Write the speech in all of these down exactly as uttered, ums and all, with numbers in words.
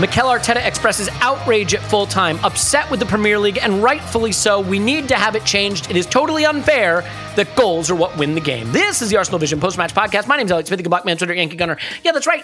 Mikel Arteta expresses outrage at full time, upset with the Premier League, and rightfully so. We need to have it changed. It is totally unfair that goals are what win the game. This is the Arsenal Vision Post-Match Podcast. My name is Alex Smith, the Black Man, Twitter, Yankee Gunner. Yeah, that's right.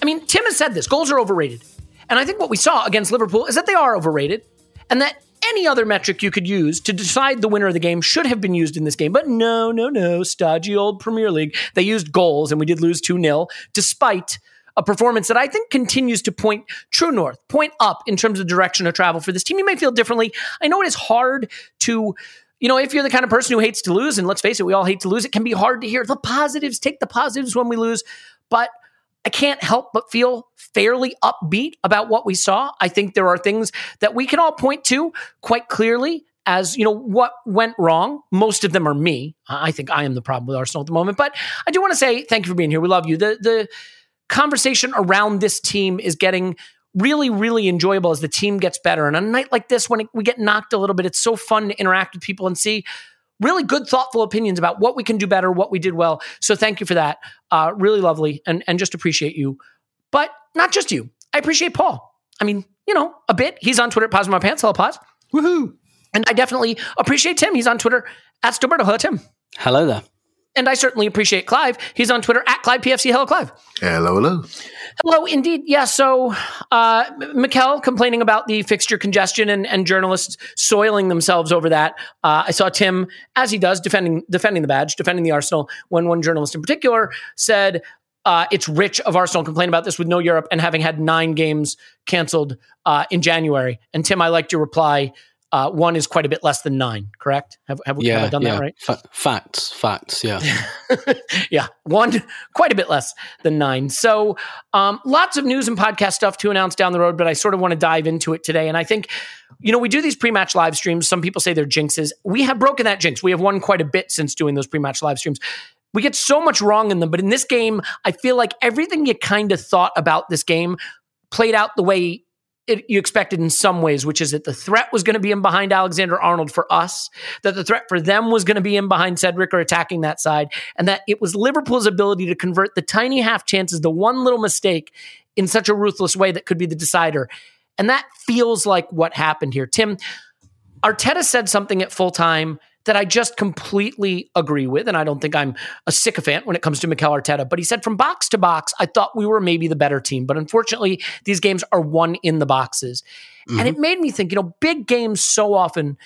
I mean, Tim has said this. Goals are overrated. And I think what we saw against Liverpool is that they are overrated, and that any other metric you could use to decide the winner of the game should have been used in this game. But no, no, no, stodgy old Premier League. They used goals, and we did lose two nil, despite a performance that I think continues to point true north, point up in terms of direction of travel for this team. You may feel differently. I know it is hard to, you know, if you're the kind of person who hates to lose, and let's face it, we all hate to lose, it can be hard to hear the positives, take the positives when we lose. But I can't help but feel fairly upbeat about what we saw. I think there are things that we can all point to quite clearly as, you know, what went wrong. Most of them are me. I think I am the problem with Arsenal at the moment. But I do want to say thank you for being here. We love you. The, the, conversation around this team is getting really, really enjoyable as the team gets better. And on a night like this, when we get knocked a little bit, it's so fun to interact with people and see really good, thoughtful opinions about what we can do better, what we did well. So thank you for that. Uh, really lovely, and, and just appreciate you. But not just you. I appreciate Paul. I mean, you know, a bit. He's on Twitter at Pause My Pants. Hello, Pause. Woohoo. And I definitely appreciate Tim. He's on Twitter at Stoberto. Hello, Tim. Hello there. And I certainly appreciate Clive. He's on Twitter at Clive P F C. Hello, Clive. Hello, hello. Hello, indeed. Yeah, so uh, Mikel complaining about the fixture congestion and, and journalists soiling themselves over that. Uh, I saw Tim, as he does, defending defending the badge, defending the Arsenal, when one journalist in particular said, uh, it's rich of Arsenal to complain about this with no Europe and having had nine games canceled uh, in January. And Tim, I liked your reply. Uh, one is quite a bit less than nine, correct? Have, have we yeah, have I done yeah. that right? F- facts, facts, yeah. yeah, one, quite a bit less than nine. So um, lots of news and podcast stuff to announce down the road, but I sort of want to dive into it today. And I think, you know, we do these pre-match live streams. Some people say they're jinxes. We have broken that jinx. We have won quite a bit since doing those pre-match live streams. We get so much wrong in them, but in this game, I feel like everything you kind of thought about this game played out the way It, you expected in some ways, which is that the threat was going to be in behind Alexander Arnold for us, that the threat for them was going to be in behind Cedric or attacking that side, and that it was Liverpool's ability to convert the tiny half chances, the one little mistake, in such a ruthless way that could be the decider. And that feels like what happened here. Tim, Arteta said something at full time that I just completely agree with, and I don't think I'm a sycophant when it comes to Mikel Arteta, but he said, from box to box, I thought we were maybe the better team, but unfortunately, these games are won in the boxes. Mm-hmm. And it made me think, you know, big games so often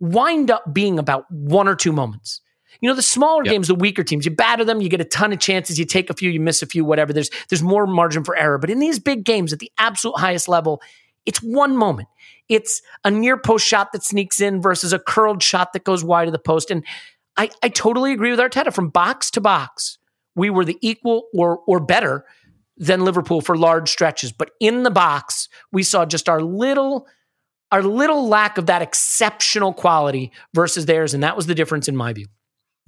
wind up being about one or two moments. You know, the smaller yep. games, the weaker teams, you batter them, you get a ton of chances, you take a few, you miss a few, whatever. There's there's more margin for error. But in these big games at the absolute highest level, it's one moment. It's a near post shot that sneaks in versus a curled shot that goes wide of the post. And I, I totally agree with Arteta. From box to box, we were the equal or or better than Liverpool for large stretches. But in the box, we saw just our little, our little lack of that exceptional quality versus theirs. And that was the difference in my view.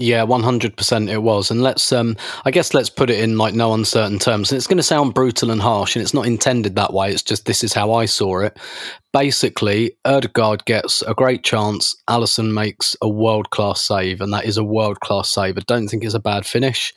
Yeah, one hundred percent it was. And let's, um, I guess let's put it in like no uncertain terms. And it's going to sound brutal and harsh, and it's not intended that way. It's just, this is how I saw it. Basically, Ødegaard gets a great chance. Alisson makes a world-class save, and that is a world-class save. I don't think it's a bad finish.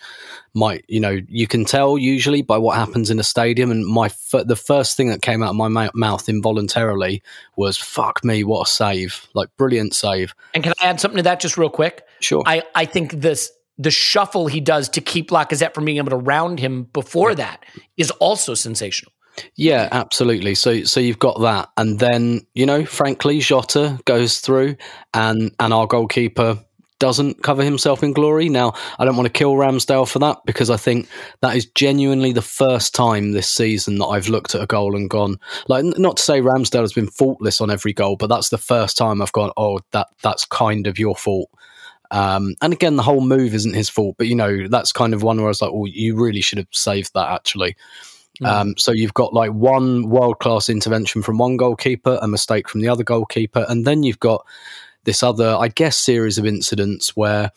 Might, you know, you can tell usually by what happens in a stadium. And my f- the first thing that came out of my ma- mouth involuntarily was, fuck me, what a save. Like, brilliant save. And can I add something to that just real quick? Sure. I, I think this the shuffle he does to keep Lacazette from being able to round him before yeah. that is also sensational. Yeah, absolutely. So so you've got that. And then, you know, frankly, Jota goes through and, and our goalkeeper doesn't cover himself in glory. Now, I don't want to kill Ramsdale for that, because I think that is genuinely the first time this season that I've looked at a goal and gone, like, not to say Ramsdale has been faultless on every goal, but that's the first time I've gone, oh, that that's kind of your fault. Um, and again, the whole move isn't his fault, but, you know, that's kind of one where I was like, well, you really should have saved that, actually. Mm. Um, so you've got like one world-class intervention from one goalkeeper, a mistake from the other goalkeeper, and then you've got this other, I guess, series of incidents where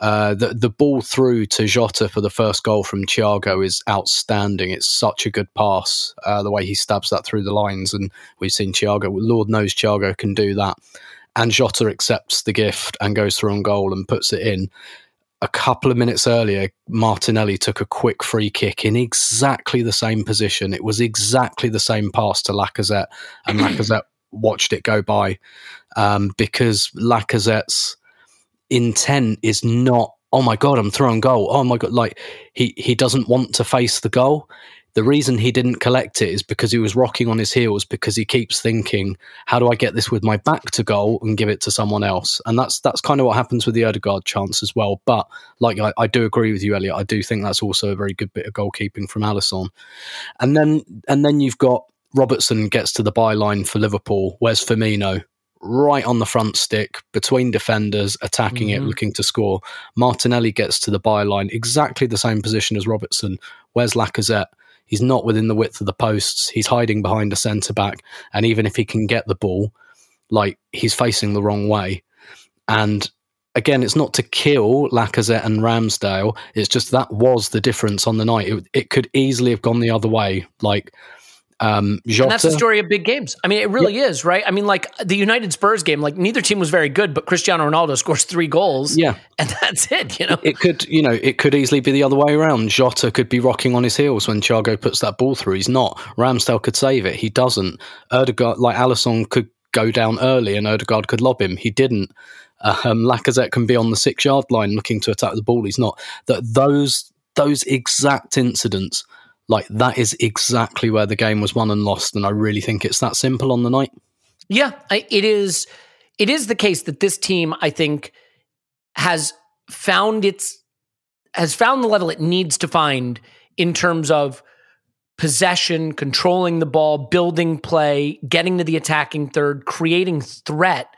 uh, the, the ball through to Jota for the first goal from Thiago is outstanding. It's such a good pass, uh, the way he stabs that through the lines, and we've seen Thiago, Lord knows Thiago can do that. And Jota accepts the gift and goes through on goal and puts it in. A couple of minutes earlier, Martinelli took a quick free kick in exactly the same position. It was exactly the same pass to Lacazette, and Lacazette watched it go by um, because Lacazette's intent is not, oh my God, I'm through on goal. Oh my God. Like he, he doesn't want to face the goal. The reason he didn't collect it is because he was rocking on his heels, because he keeps thinking, how do I get this with my back to goal and give it to someone else? And that's that's kind of what happens with the Ødegaard chance as well. But like I, I do agree with you, Elliot. I do think that's also a very good bit of goalkeeping from Alisson. And then and then you've got Robertson gets to the byline for Liverpool. Where's Firmino? Right on the front stick, between defenders, attacking mm-hmm. it, looking to score. Martinelli gets to the byline, exactly the same position as Robertson. Where's Lacazette? He's not within the width of the posts. He's hiding behind a centre-back. And even if he can get the ball, like, he's facing the wrong way. And again, it's not to kill Lacazette and Ramsdale. It's just that was the difference on the night. It, it could easily have gone the other way. Like, um, Jota, and that's the story of big games. I mean, it really yeah. is, right? I mean, like, the United Spurs game, like, neither team was very good, but Cristiano Ronaldo scores three goals. Yeah. And that's it, you know? It could, you know, it could easily be the other way around. Jota could be rocking on his heels when Thiago puts that ball through. He's not. Ramsdale could save it. He doesn't. Ødegaard, like, Alisson could go down early and Ødegaard could lob him. He didn't. Um, Lacazette can be on the six-yard line looking to attack the ball. He's not. That those those exact incidents, like, that is exactly where the game was won and lost. And I really think it's that simple on the night. Yeah, it is. It is the case that this team, I think, has found its, has found the level it needs to find in terms of possession, controlling the ball, building play, getting to the attacking third, creating threat.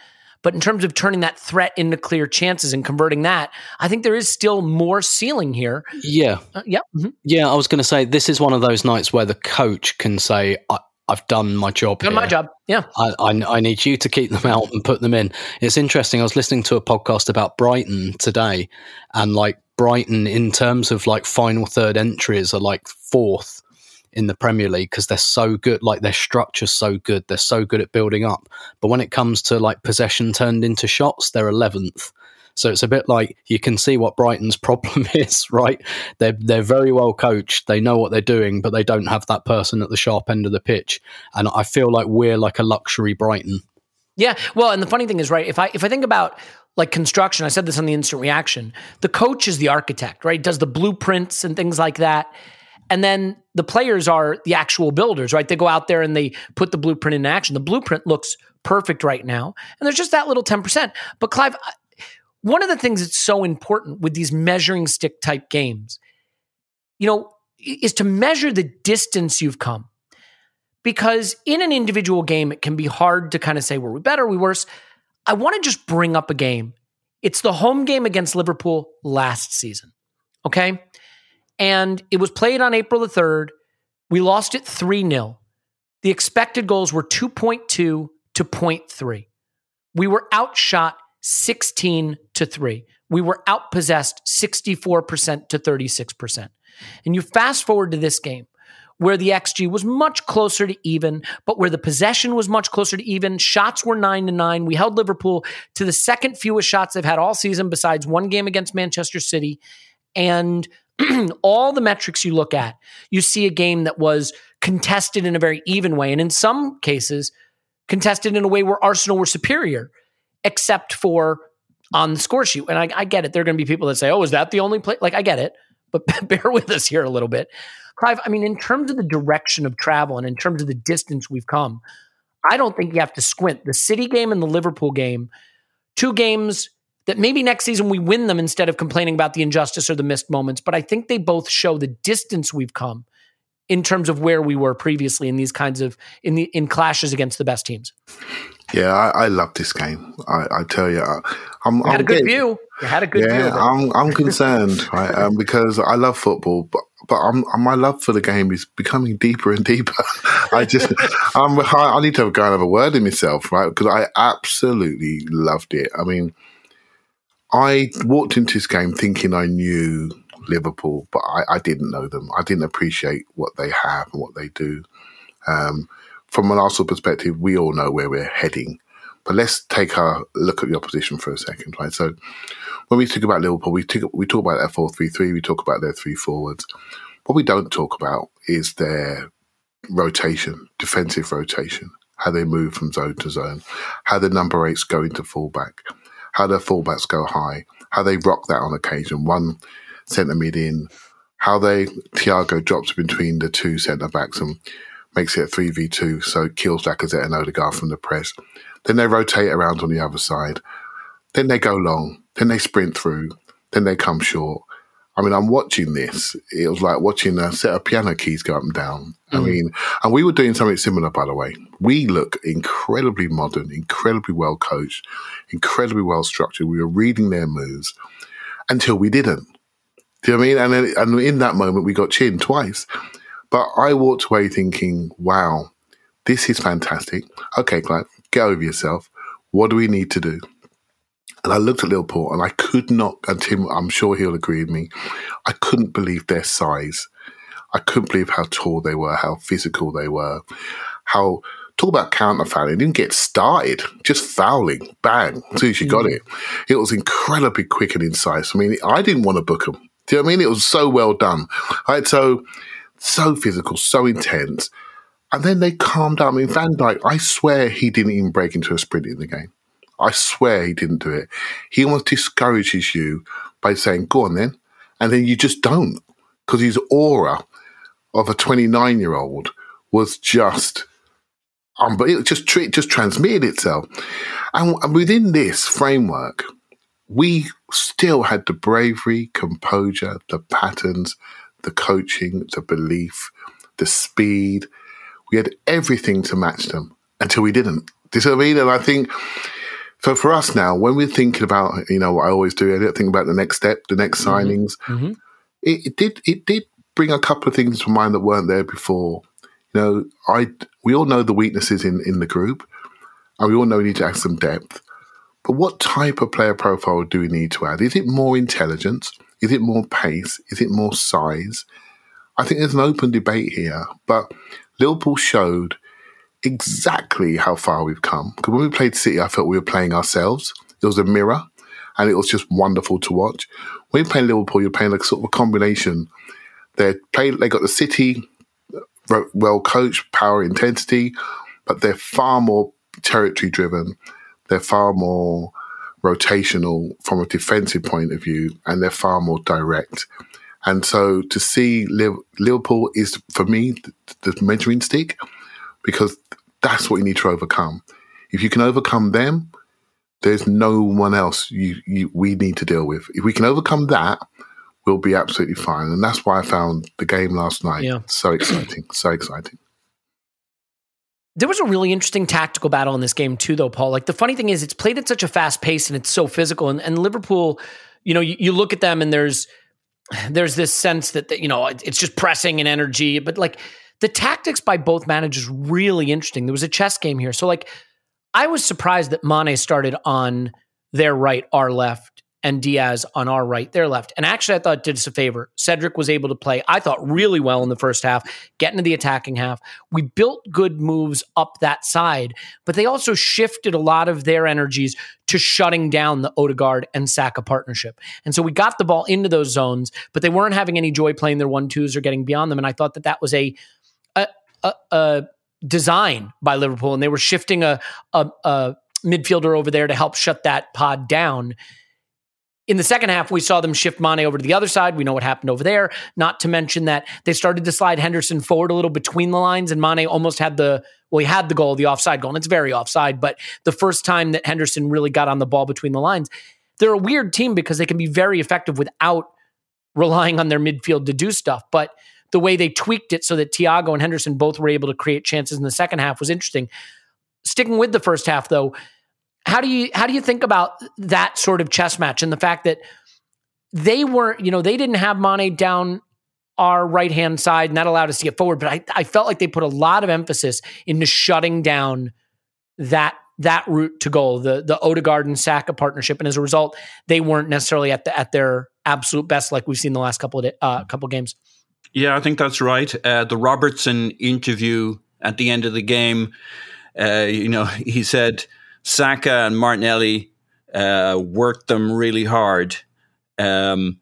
But in terms of turning that threat into clear chances and converting that, I think there is still more ceiling here. Yeah. Uh, yeah. Mm-hmm. Yeah, I was going to say, this is one of those nights where the coach can say, I- I've done my job done here. my job, yeah. I, I, I need you to keep them out and put them in. It's interesting. I was listening to a podcast about Brighton today, and like Brighton, in terms of like final third entries, are like fourth in the Premier League because they're so good, like their structure's so good, they're so good at building up. But when it comes to like possession turned into shots, they're eleventh. So it's a bit like, you can see what Brighton's problem is, right? They're they're very well coached, they know what they're doing, but they don't have that person at the sharp end of the pitch. And I feel like we're like a luxury Brighton. Yeah, well, and the funny thing is, right, if I if I think about like construction, I said this on the instant reaction, the coach is the architect, right? Does the blueprints and things like that. And then the players are the actual builders, right? They go out there and they put the blueprint in action. The blueprint looks perfect right now. And there's just that little ten percent. But Clive, one of the things that's so important with these measuring stick type games, you know, is to measure the distance you've come. Because in an individual game, it can be hard to kind of say, were we better, were we worse? I want to just bring up a game. It's the home game against Liverpool last season, okay? And it was played on April the third. We lost it three nil. The expected goals were two point two to zero point three. We were outshot sixteen to three. We were outpossessed sixty-four percent to thirty-six percent. And you fast forward to this game where the X G was much closer to even, but where the possession was much closer to even. Shots were nine to nine. We held Liverpool to the second fewest shots they've had all season besides one game against Manchester City. And all the metrics you look at, you see a game that was contested in a very even way. And in some cases, contested in a way where Arsenal were superior, except for on the score sheet. And I, I get it. There are going to be people that say, oh, is that the only play? Like, I get it. But bear with us here a little bit. Clive, I mean, in terms of the direction of travel and in terms of the distance we've come, I don't think you have to squint. The City game and the Liverpool game, two games that maybe next season we win them instead of complaining about the injustice or the missed moments. But I think they both show the distance we've come in terms of where we were previously in these kinds of, in the in clashes against the best teams. Yeah, I, I love this game. I, I tell you, I, I'm, you had I'm a good getting, view. You had a good yeah, view. Yeah, I'm, I'm concerned, right? Um, because I love football, but but I'm, my love for the game is becoming deeper and deeper. I just, I'm, I need to go and have a word in myself, right? Because I absolutely loved it. I mean, I walked into this game thinking I knew Liverpool, but I, I didn't know them. I didn't appreciate what they have and what they do. Um, from an Arsenal perspective, we all know where we're heading. But let's take a look at the opposition for a second, right? So when we talk about Liverpool, we, t- we talk about their four three three, we talk about their three forwards. What we don't talk about is their rotation, defensive rotation, how they move from zone to zone, how the number eights go into fullback, how their fullbacks go high, how they rock that on occasion. One centre mid in, how they Thiago drops between the two centre backs and makes it a three v two, so kills Lacazette and Odegaard from the press. Then they rotate around on the other side. Then they go long. Then they sprint through. Then they come short. I mean, I'm watching this. It was like watching a set of piano keys go up and down. Mm-hmm. I mean, and we were doing something similar, by the way. We look incredibly modern, incredibly well coached, incredibly well structured. We were reading their moves until we didn't. Do you know what I mean? And then, and in that moment, we got chinned twice. But I walked away thinking, wow, this is fantastic. Okay, Clive, get over yourself. What do we need to do? And I looked at Liverpool and I could not, and Tim, I'm sure he'll agree with me, I couldn't believe their size. I couldn't believe how tall they were, how physical they were, how, talk about counter-fouling. It didn't get started, just fouling, bang, as soon as you got it. It was incredibly quick and incisive. I mean, I didn't want to book them. Do you know what I mean? It was so well done. All right, so, so physical, so intense. And then they calmed down. I mean, Van Dijk, I swear he didn't even break into a sprint in the game. I swear he didn't do it. He almost discourages you by saying, go on then. And then you just don't, because his aura of a twenty-nine-year-old was just, um, but it just, it just transmitted itself. And, and within this framework, we still had the bravery, composure, the patterns, the coaching, the belief, the speed. We had everything to match them until we didn't. Do you see what I mean? And I think, so for us now, when we're thinking about, you know, what I always do, I think about the next step, the next mm-hmm. signings. Mm-hmm. It, it did it did bring a couple of things to mind that weren't there before. You know, I we all know the weaknesses in, in the group, and we all know we need to add some depth. But what type of player profile do we need to add? Is it more intelligence? Is it more pace? Is it more size? I think there's an open debate here, but Liverpool showed exactly how far we've come. Because when we played City, I felt we were playing ourselves. It was a mirror, and it was just wonderful to watch. When you play Liverpool, you're playing like sort of a combination. They play, they got the City, well coached, power, intensity, but they're far more territory driven. They're far more rotational from a defensive point of view, and they're far more direct. And so to see Liverpool is, for me, the measuring stick, because that's what you need to overcome. If you can overcome them, there's no one else you, you, we need to deal with. If we can overcome that, we'll be absolutely fine. And that's why I found the game last night yeah. so exciting, so exciting. There was a really interesting tactical battle in this game too, though, Paul. Like, the funny thing is, it's played at such a fast pace and it's so physical. And, and Liverpool, you know, you, you look at them and there's, There's this sense that, that, you know, it's just pressing and energy, but like the tactics by both managers, really interesting. There was a chess game here. So like, I was surprised that Mane started on their right, our left, and Diaz on our right, their left. And actually, I thought it did us a favor. Cedric was able to play, I thought, really well in the first half, get into the attacking half. We built good moves up that side, but they also shifted a lot of their energies to shutting down the Odegaard and Saka partnership. And so we got the ball into those zones, but they weren't having any joy playing their one-twos or getting beyond them. And I thought that that was a... a, a, a design by Liverpool, and they were shifting a, a a midfielder over there to help shut that pod down. In the second half, we saw them shift Mane over to the other side. We know what happened over there, not to mention that they started to slide Henderson forward a little between the lines, and Mane almost had the, well, he had the goal, the offside goal, and it's very offside, but the first time that Henderson really got on the ball between the lines. They're a weird team because they can be very effective without relying on their midfield to do stuff, but the way they tweaked it so that Thiago and Henderson both were able to create chances in the second half was interesting. Sticking with the first half, though, how do you how do you think about that sort of chess match and the fact that they weren't, you know, they didn't have Mane down our right-hand side and that allowed us to get forward, but I, I felt like they put a lot of emphasis into shutting down that that route to goal, the the Odegaard and Saka partnership, and as a result, they weren't necessarily at the, at their absolute best like we've seen the last couple of uh, couple games. Yeah, I think that's right. Uh, the Robertson interview at the end of the game, uh, you know, he said Saka and Martinelli uh, worked them really hard. Um,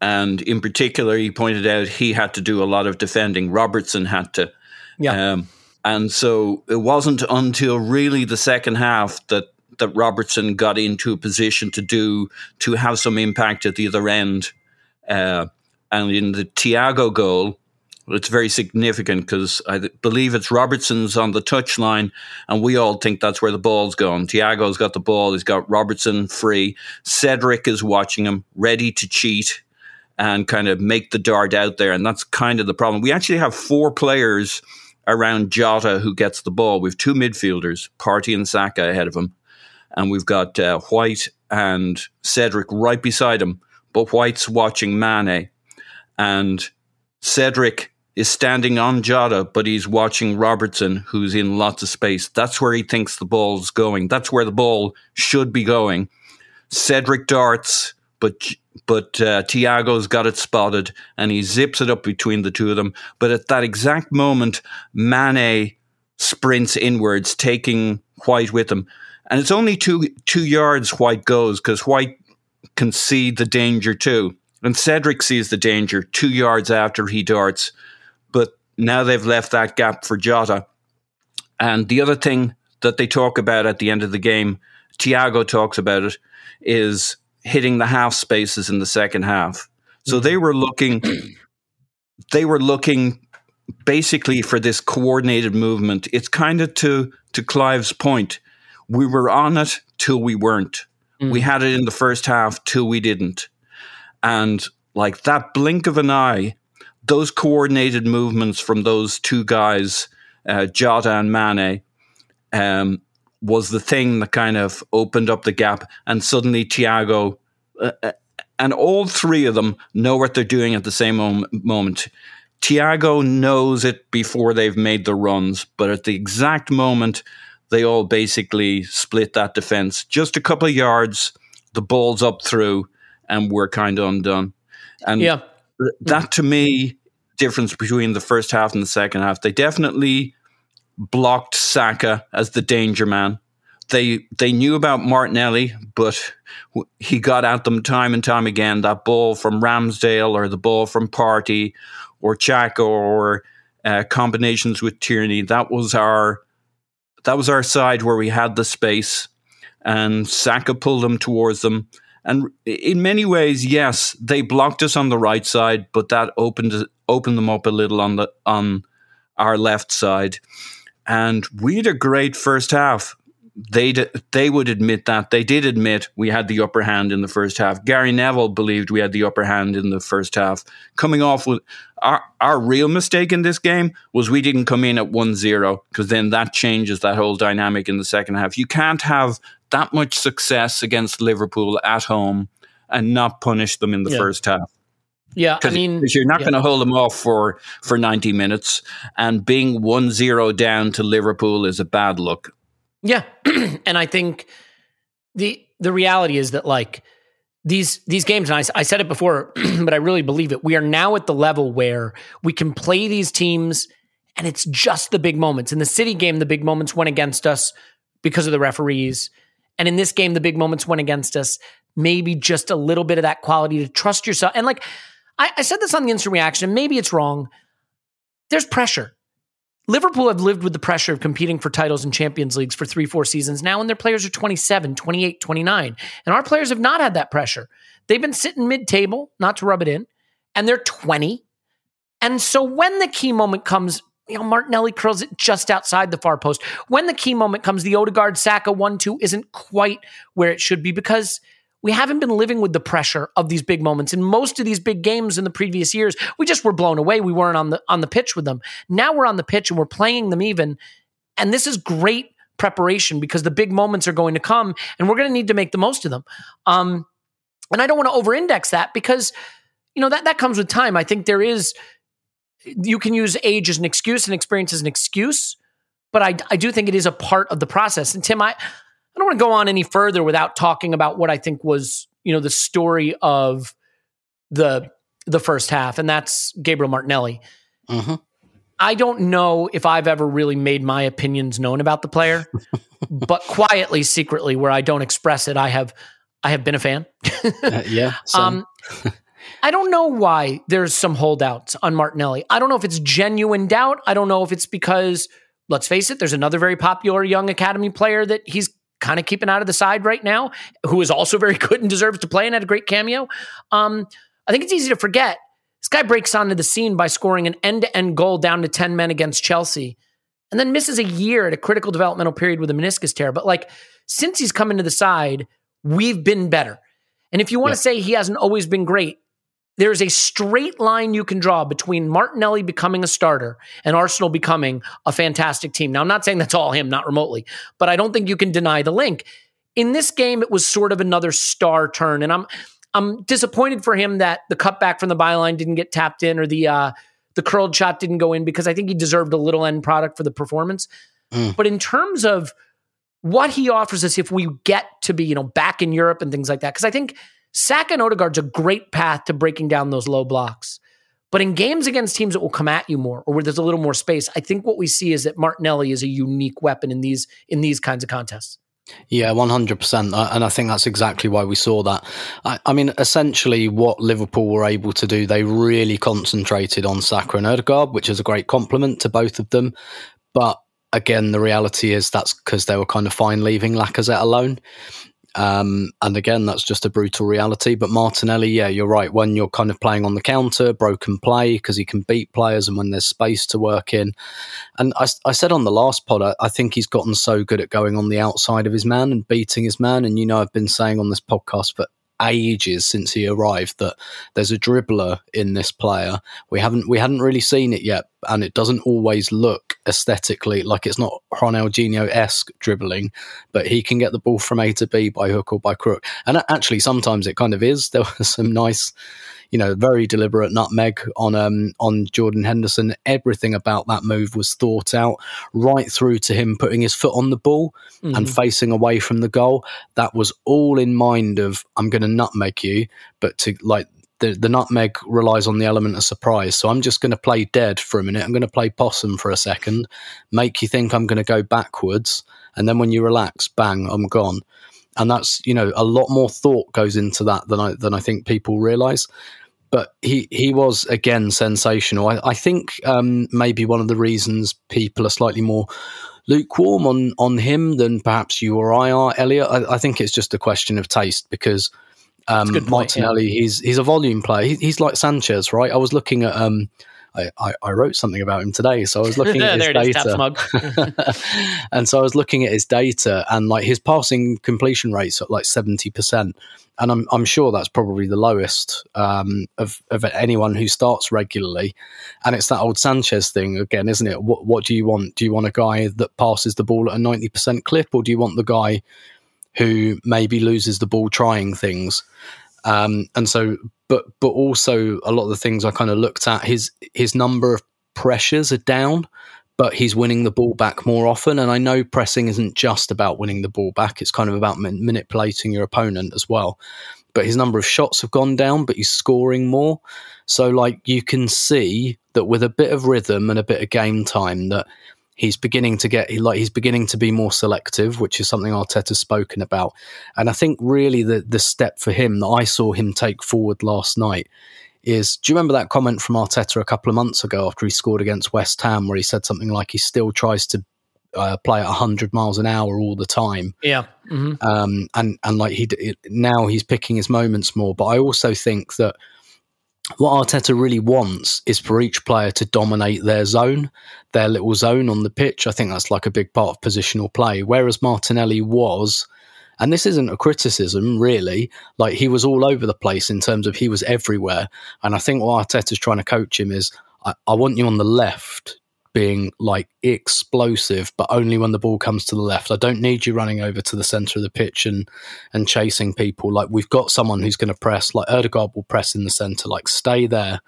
and in particular, he pointed out he had to do a lot of defending. Robertson had to. Yeah. Um, and so it wasn't until really the second half that, that Robertson got into a position to do, to have some impact at the other end. Uh And in the Thiago goal, it's very significant because I believe it's Robertson's on the touchline, and we all think that's where the ball's gone. Thiago's got the ball. He's got Robertson free. Cedric is watching him, ready to cheat and kind of make the dart out there, and that's kind of the problem. We actually have four players around Jota who gets the ball. We have two midfielders, Partey and Saka ahead of him, and we've got uh, White and Cedric right beside him, but White's watching Mane. And Cedric is standing on Jota, but he's watching Robertson, who's in lots of space. That's where he thinks the ball's going. That's where the ball should be going. Cedric darts, but but uh, Thiago's got it spotted, and he zips it up between the two of them. But at that exact moment, Mane sprints inwards, taking White with him. And it's only two, two yards White goes, because White can see the danger too. And Cedric sees the danger two yards after he darts. But now they've left that gap for Jota. And the other thing that they talk about at the end of the game, Thiago talks about it, is hitting the half spaces in the second half. So they were looking, they were looking basically for this coordinated movement. It's kind of to, to Clive's point. We were on it till we weren't. Mm. We had it in the first half till we didn't. And like that blink of an eye, those coordinated movements from those two guys, uh, Jota and Mane, um, was the thing that kind of opened up the gap. And suddenly Thiago uh, and all three of them know what they're doing at the same mom- moment. Thiago knows it before they've made the runs, but at the exact moment, they all basically split that defense. Just a couple of yards, the ball's up through, and we're kind of undone. And yeah. that, to me, difference between the first half and the second half, they definitely blocked Saka as the danger man. They they knew about Martinelli, but he got at them time and time again, that ball from Ramsdale or the ball from Partey or Xhaka or uh, combinations with Tierney. That was our that was our side where we had the space, and Saka pulled them towards them. And in many ways, yes, they blocked us on the right side, but that opened opened them up a little on the on our left side. And we had a great first half. They they would admit that. They did admit we had the upper hand in the first half. Gary Neville believed we had the upper hand in the first half. Coming off with our, our real mistake in this game was we didn't come in at one zero, because then that changes that whole dynamic in the second half. You can't have that much success against Liverpool at home and not punish them in the yeah. first half. Yeah, I mean... Because you're not yeah. going to hold them off for, for ninety minutes, and being one zero down to Liverpool is a bad look. Yeah. And I think the the reality is that, like, these these games, and I, I said it before, but I really believe it, we are now at the level where we can play these teams and it's just the big moments. In the City game, the big moments went against us because of the referees. And in this game, the big moments went against us. Maybe just a little bit of that quality to trust yourself. And like, I, I said this on the instant reaction, and maybe it's wrong. There's pressure. Liverpool have lived with the pressure of competing for titles and Champions Leagues for three, four seasons now, and their players are twenty-seven, twenty-eight, twenty-nine. And our players have not had that pressure. They've been sitting mid-table, not to rub it in, and they're twenty. And so when the key moment comes, you know, Martinelli curls it just outside the far post. When the key moment comes, the Odegaard-Saka one two isn't quite where it should be because we haven't been living with the pressure of these big moments. In most of these big games in the previous years, we just were blown away. We weren't on the on the pitch with them. Now we're on the pitch and we're playing them even. And this is great preparation because the big moments are going to come and we're going to need to make the most of them. Um, and I don't want to over-index that because, you know, that, that comes with time. I think there is, you can use age as an excuse and experience as an excuse, but I, I do think it is a part of the process. And Tim, I... I don't want to go on any further without talking about what I think was, you know, the story of the the first half, and that's Gabriel Martinelli. Mm-hmm. I don't know if I've ever really made my opinions known about the player, but quietly, secretly, where I don't express it, I have I have been a fan. uh, yeah. um, I don't know why there's some holdouts on Martinelli. I don't know if it's genuine doubt. I don't know if it's because, let's face it, there's another very popular young academy player that he's kind of keeping out of the side right now, who is also very good and deserves to play and had a great cameo. Um, I think it's easy to forget. This guy breaks onto the scene by scoring an end-to-end goal down to ten men against Chelsea and then misses a year at a critical developmental period with a meniscus tear. But like, since he's come into the side, we've been better. And if you want yeah. to say he hasn't always been great, there's a straight line you can draw between Martinelli becoming a starter and Arsenal becoming a fantastic team. Now, I'm not saying that's all him, not remotely, but I don't think you can deny the link. In this game, it was sort of another star turn, and I'm I'm disappointed for him that the cutback from the byline didn't get tapped in or the uh, the curled shot didn't go in because I think he deserved a little end product for the performance. Mm. But in terms of what he offers us if we get to be, you know, back in Europe and things like that, because I think Saka and Odegaard's a great path to breaking down those low blocks. But in games against teams that will come at you more or where there's a little more space, I think what we see is that Martinelli is a unique weapon in these in these kinds of contests. Yeah, one hundred percent. And I think that's exactly why we saw that. I, I mean, essentially what Liverpool were able to do, they really concentrated on Saka and Odegaard, which is a great compliment to both of them. But again, the reality is that's because they were kind of fine leaving Lacazette alone. Um, and again, that's just a brutal reality. But Martinelli, yeah, you're right. When you're kind of playing on the counter, broken play, because he can beat players and when there's space to work in. And I, I said on the last pod, I, I think he's gotten so good at going on the outside of his man and beating his man. And, you know, I've been saying on this podcast for ages since he arrived that there's a dribbler in this player. We haven't we hadn't really seen it yet, and it doesn't always look aesthetically like it's not Ronaldinho-esque dribbling, but he can get the ball from A to B by hook or by crook. And actually sometimes it kind of is. There was some nice, you know, very deliberate nutmeg on um on Jordan Henderson. Everything about that move was thought out, right through to him putting his foot on the ball mm-hmm. and facing away from the goal. That was all in mind of, I'm going to nutmeg you, but to like, The, the nutmeg relies on the element of surprise. So I'm just going to play dead for a minute. I'm going to play possum for a second, make you think I'm going to go backwards. And then when you relax, bang, I'm gone. And that's, you know, a lot more thought goes into that than I, than I think people realize. But he, he was, again, sensational. I, I think um, maybe one of the reasons people are slightly more lukewarm on, on him than perhaps you or I are, Elliot. I, I think it's just a question of taste because Um, point, Martinelli, yeah. he's he's a volume player. He, he's like Sanchez, right? I was looking at, um, I, I, I wrote something about him today, so I was looking at his data. And so I was looking at his data, and like his passing completion rates at like seventy percent, and I'm I'm sure that's probably the lowest um, of of anyone who starts regularly. And it's that old Sanchez thing again, isn't it? What what do you want? Do you want a guy that passes the ball at a ninety percent clip, or do you want the guy who maybe loses the ball trying things? Um, and so, but but also a lot of the things I kind of looked at, his his number of pressures are down, but he's winning the ball back more often. And I know pressing isn't just about winning the ball back. It's kind of about man- manipulating your opponent as well. But his number of shots have gone down, but he's scoring more. So, like, you can see that with a bit of rhythm and a bit of game time that he's beginning to get, like, he's beginning to be more selective, which is something Arteta's spoken about. And I think really the, the step for him that I saw him take forward last night is, do you remember that comment from Arteta a couple of months ago after he scored against West Ham where he said something like he still tries to uh, play at one hundred miles an hour all the time? Yeah. Mm-hmm. Um, and, and like he it, now he's picking his moments more. But I also think that what Arteta really wants is for each player to dominate their zone, their little zone on the pitch. I think that's like a big part of positional play. Whereas Martinelli was, and this isn't a criticism really, like he was all over the place in terms of he was everywhere. And I think what Arteta's trying to coach him is, I, I want you on the left being like explosive, but only when the ball comes to the left. I don't need you running over to the centre of the pitch and and chasing people. Like, we've got someone who's going to press, like Ødegaard will press in the centre, like stay there.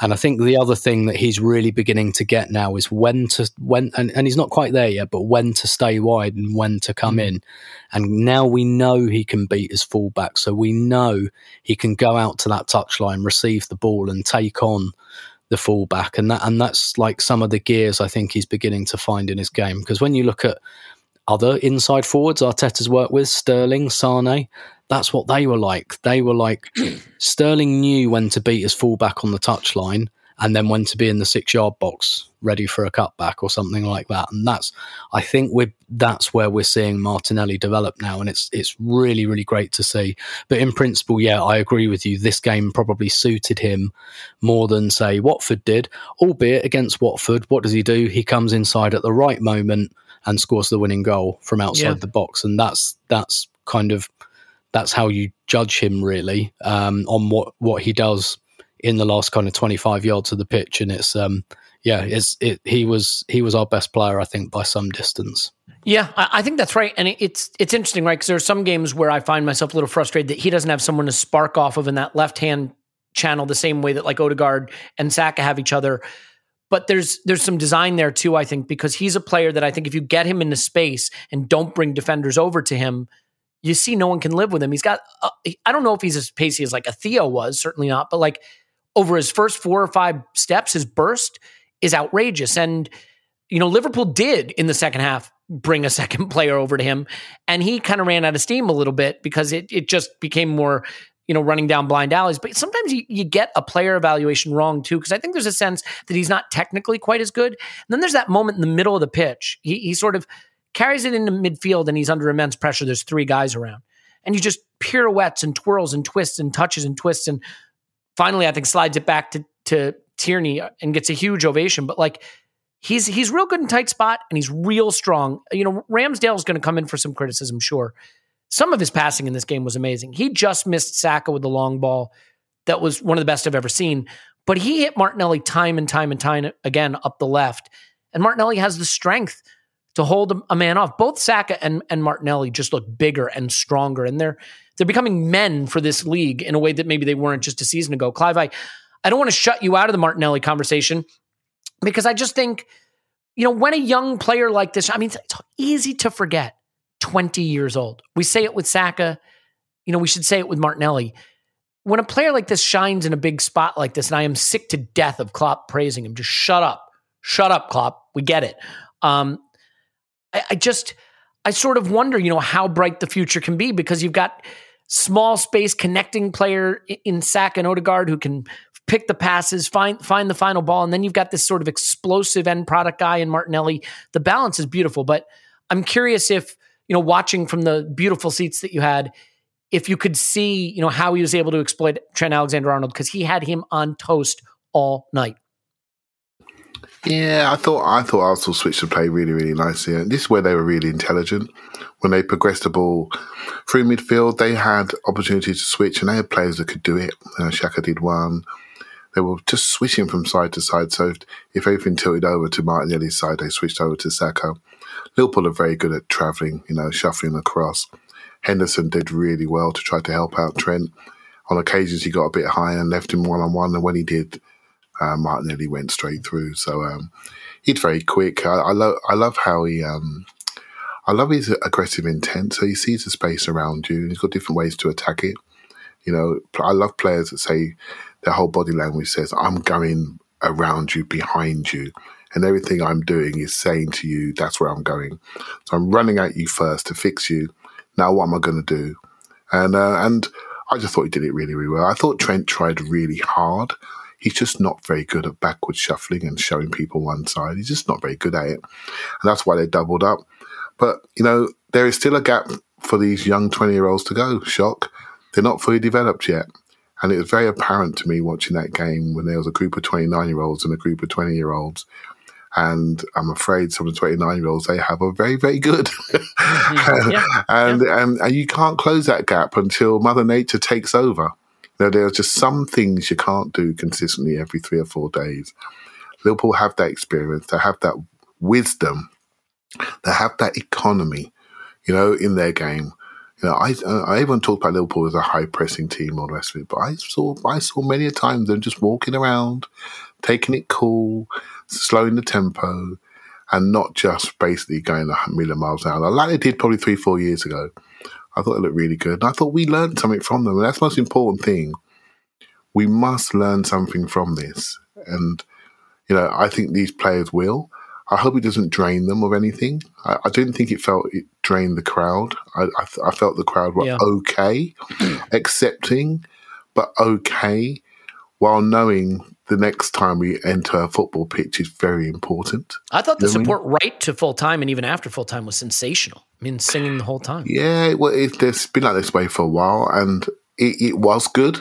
And I think the other thing that he's really beginning to get now is when to, when, and, and he's not quite there yet, but when to stay wide and when to come in. And now we know he can beat his fullback. So we know he can go out to that touchline, receive the ball and take on the fullback, and that and that's like some of the gears I think he's beginning to find in his game. Because when you look at other inside forwards Arteta's worked with, Sterling, Sane, that's what they were like. They were like Sterling knew when to beat his fullback on the touchline and then when to be in the six yard box ready for a cutback or something like that. And that's I think we're that's where we're seeing Martinelli develop now, and it's it's really, really great to see. But in principle, yeah, I agree with you. This game probably suited him more than, say, Watford did, albeit against Watford, what does he do? He comes inside at the right moment and scores the winning goal from outside yeah. the box. And that's that's kind of that's how you judge him really, um, on what, what he does in the last kind of twenty-five yards of the pitch. And it's um yeah it's it he was he was our best player, I think, by some distance. Yeah, I think that's right. And it's it's interesting, right? Because there are some games where I find myself a little frustrated that he doesn't have someone to spark off of in that left hand channel the same way that like Odegaard and Saka have each other. But there's there's some design there too, I think, because he's a player that I think if you get him into space and don't bring defenders over to him, you see no one can live with him. He's got uh, I don't know if he's as pacey as like a Theo was, certainly not, but like over his first four or five steps, his burst is outrageous. And, you know, Liverpool did in the second half bring a second player over to him, and he kind of ran out of steam a little bit because it it just became more, you know, running down blind alleys. But sometimes you, you get a player evaluation wrong too, because I think there's a sense that he's not technically quite as good. And then there's that moment in the middle of the pitch. He, he sort of carries it into midfield and he's under immense pressure. There's three guys around. And you just pirouettes and twirls and twists and touches and twists and finally, I think, slides it back to, to Tierney and gets a huge ovation. But like, he's he's real good in tight spot and he's real strong. You know, Ramsdale's going to come in for some criticism, sure. Some of his passing in this game was amazing. He just missed Saka with the long ball. That was one of the best I've ever seen. But he hit Martinelli time and time and time again up the left. And Martinelli has the strength to hold a man off. Both Saka and, and Martinelli just look bigger and stronger, and they're they're becoming men for this league in a way that maybe they weren't just a season ago. Clive, I, I don't want to shut you out of the Martinelli conversation because I just think, you know, when a young player like this, I mean, it's, it's easy to forget twenty years old. We say it with Saka, you know, we should say it with Martinelli. When a player like this shines in a big spot like this, and I am sick to death of Klopp praising him, just shut up, shut up, Klopp, we get it. Um, I just, I sort of wonder, you know, how bright the future can be because you've got small space connecting player in Saka and Odegaard who can pick the passes, find find the final ball, and then you've got this sort of explosive end product guy in Martinelli. The balance is beautiful, but I'm curious if, you know, watching from the beautiful seats that you had, if you could see, you know, how he was able to exploit Trent Alexander-Arnold because he had him on toast all night. Yeah, I thought I thought Arsenal switched the play really, really nicely. And this is where they were really intelligent. When they progressed the ball through midfield, they had opportunities to switch, and they had players that could do it. You know, Xhaka did one. They were just switching from side to side. So if, if everything tilted over to Martinelli's side, they switched over to Saka. Liverpool are very good at travelling, you know, shuffling across. Henderson did really well to try to help out Trent. On occasions, he got a bit higher and left him one-on-one, and when he did... uh, Martinelli went straight through. So um, he's very quick. I, I love I love how he um, I love his aggressive intent. So he sees the space around you. He's got different ways to attack it. You know, I love players that say their whole body language says, "I'm going around you, behind you, and everything I'm doing is saying to you, that's where I'm going. So I'm running at you first to fix you. Now what am I going to do?" And uh, and I just thought he did it really, really well. I thought Trent tried really hard. He's just not very good at backward shuffling and showing people one side. He's just not very good at it. And that's why they doubled up. But, you know, there is still a gap for these young twenty-year-olds to go, shock. They're not fully developed yet. And it was very apparent to me watching that game when there was a group of twenty-nine-year-olds and a group of twenty-year-olds. And I'm afraid some of the twenty-nine-year-olds, they have a very, very good. and, yeah, yeah. And, and and you can't close that gap until Mother Nature takes over. You know, there are just some things you can't do consistently every three or four days. Liverpool have that experience. They have that wisdom. They have that economy, you know, in their game. You know, I I even talked about Liverpool as a high-pressing team or the rest of it, but I saw, I saw many a time them just walking around, taking it cool, slowing the tempo, and not just basically going a million miles an hour. Like they did probably three, four years ago. I thought they looked really good. And I thought we learned something from them. And that's the most important thing. We must learn something from this. And, you know, I think these players will. I hope it doesn't drain them of anything. I, I didn't think it felt it drained the crowd. I, I, I felt the crowd were yeah. okay, accepting, but okay, while knowing the next time we enter a football pitch is very important. I thought the support right to full-time and even after full-time was sensational. I mean, singing the whole time. Yeah, well, it, it's been like this way for a while, and it, it was good.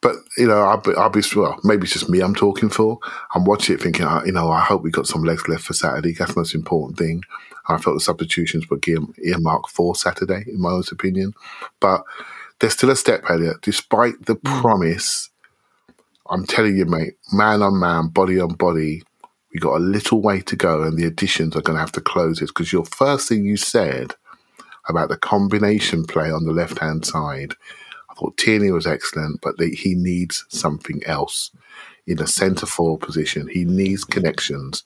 But, you know, I'll be, I'll be, well, maybe it's just me I'm talking for. I'm watching it thinking, you know, I hope we got some legs left for Saturday. That's the most important thing. I felt the substitutions were earmarked for Saturday, in my own opinion. But there's still a step earlier. Despite the promise, I'm telling you, mate, man on man, body on body, we got a little way to go, and the additions are going to have to close it. Because your first thing you said about the combination play on the left-hand side, I thought Tierney was excellent, but they, he needs something else in a centre forward position. He needs connections.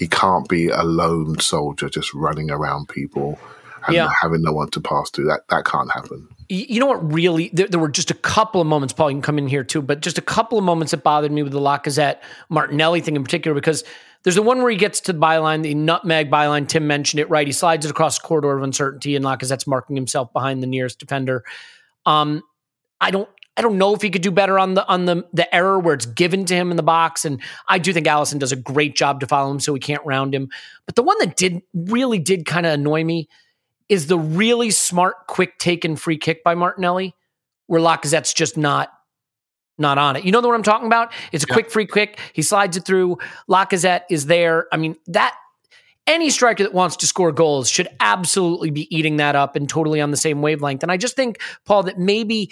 He can't be a lone soldier just running around people and yeah. having no one to pass to. That that can't happen. You know what really, there, there were just a couple of moments, Paul, you can come in here too, but just a couple of moments that bothered me with the Lacazette Martinelli thing in particular, because there's the one where he gets to the byline, the nutmeg byline, Tim mentioned it, right? He slides it across the corridor of uncertainty and Lacazette's marking himself behind the nearest defender. Um, I don't I don't know if he could do better on the on the the error where it's given to him in the box. And I do think Allison does a great job to follow him so we can't round him. But the one that did really did kind of annoy me is the really smart, quick taken free kick by Martinelli where Lacazette's just not not on it. You know the one I'm talking about? It's a yeah. quick free kick. He slides it through. Lacazette is there. I mean, that any striker that wants to score goals should absolutely be eating that up and totally on the same wavelength. And I just think, Paul, that maybe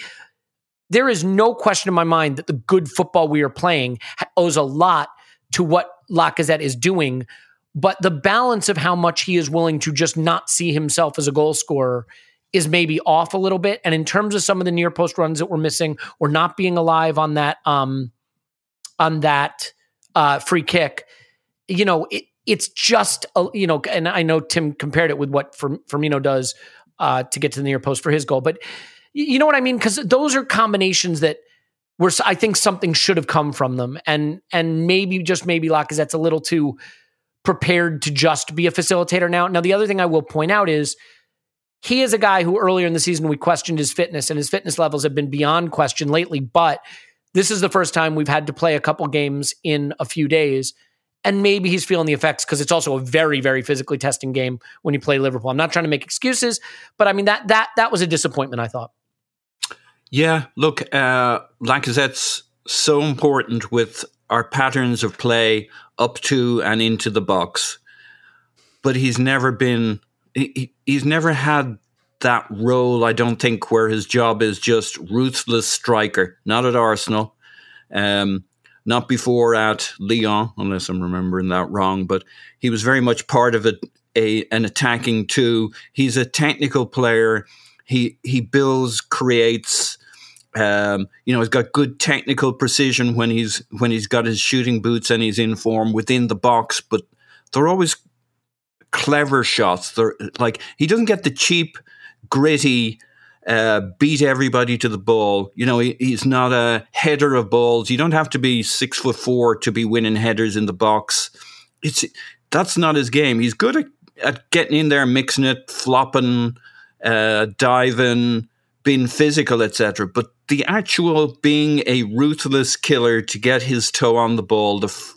there is no question in my mind that the good football we are playing owes a lot to what Lacazette is doing, but the balance of how much he is willing to just not see himself as a goal scorer is maybe off a little bit. And in terms of some of the near post runs that we're missing or not being alive on that um, on that uh, free kick, you know, it, it's just, a, you know, and I know Tim compared it with what Firmino does uh, to get to the near post for his goal, but you know what I mean? Because those are combinations that were, I think something should have come from them. And and maybe, just maybe, Lacazette's a little too prepared to just be a facilitator now. Now, the other thing I will point out is he is a guy who earlier in the season we questioned his fitness, and his fitness levels have been beyond question lately. But this is the first time we've had to play a couple games in a few days. And maybe he's feeling the effects because it's also a very, very physically testing game when you play Liverpool. I'm not trying to make excuses, but I mean, that that that was a disappointment, I thought. Yeah, look, uh, Lacazette's so important with our patterns of play up to and into the box, but he's never been, he, he's never had that role, I don't think, where his job is just ruthless striker. Not at Arsenal, um, not before at Lyon, unless I'm remembering that wrong, but he was very much part of a, a an attacking two. He's a technical player. He he builds, creates, Um, you know, he's got good technical precision when he's when he's got his shooting boots and he's in form within the box, but they're always clever shots. They're like, he doesn't get the cheap, gritty, uh, beat everybody to the ball. You know, he, he's not a header of balls. You don't have to be six foot four to be winning headers in the box. It's that's not his game. He's good at, at getting in there, mixing it, flopping, uh, diving, being physical, et cetera. But the actual being a ruthless killer to get his toe on the ball, the f-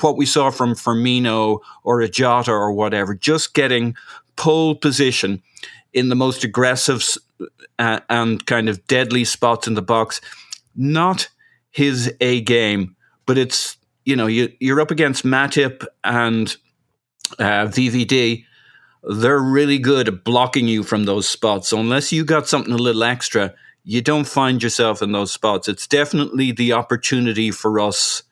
what we saw from Firmino or a Jota or whatever, just getting pole position in the most aggressive uh, and kind of deadly spots in the box. Not his A game, but it's, you know, you, you're up against Matip and uh, V V D. They're really good at blocking you from those spots. So unless you got something a little extra, you don't find yourself in those spots. It's definitely the opportunity for us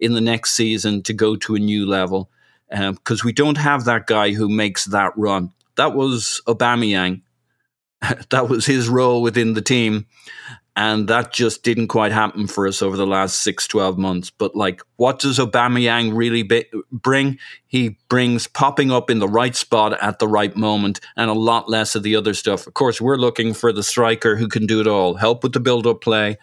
in the next season to go to a new level, because um, we don't have that guy who makes that run. That was Aubameyang. That was his role within the team, and that just didn't quite happen for us over the last six, twelve months. But like, what does Aubameyang really be- bring? He brings popping up in the right spot at the right moment and a lot less of the other stuff. Of course, we're looking for the striker who can do it all, help with the build-up play,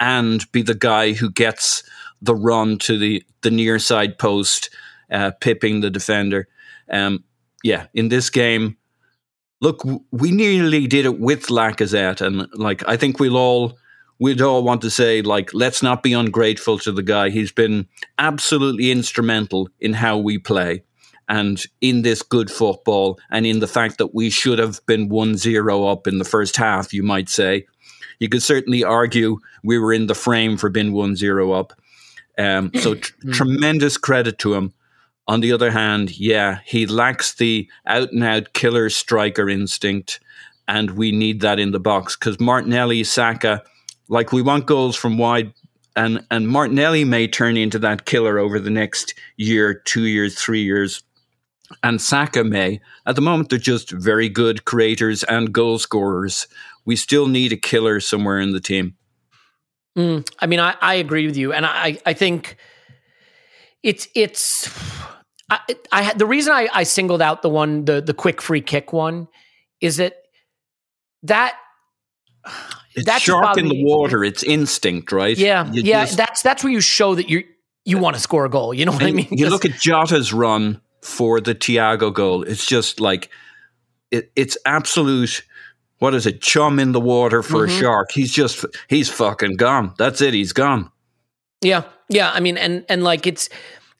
and be the guy who gets the run to the, the near side post, uh, pipping the defender. Um, yeah, in this game, look, we nearly did it with Lacazette, and like, I think we'll all we'd all want to say, like, let's not be ungrateful to the guy. He's been absolutely instrumental in how we play and in this good football, and in the fact that we should have been one nil up in the first half, you might say. You could certainly argue we were in the frame for being one nil up. Um, so tr- tremendous credit to him. On the other hand, yeah, he lacks the out-and-out killer striker instinct, and we need that in the box, because Martinelli, Saka, like, we want goals from wide, and, and Martinelli may turn into that killer over the next year, two years, three years, and Saka may. At the moment, they're just very good creators and goal scorers. We still need a killer somewhere in the team. Mm, I mean, I, I agree with you. And I, I think it's, it's, I, I the reason I, I singled out the one, the, the quick free kick one, is that that, it's that's shark in the water. It's instinct, right? Yeah. You yeah. Just, that's, that's where you show that you, you want to score a goal. You know what I mean? You look at Jota's run for the Thiago goal. It's just like, it, it's absolute. What is it? Chum in the water for mm-hmm. a shark. He's just, he's fucking gone. That's it. He's gone. Yeah. Yeah. I mean, and, and like, it's,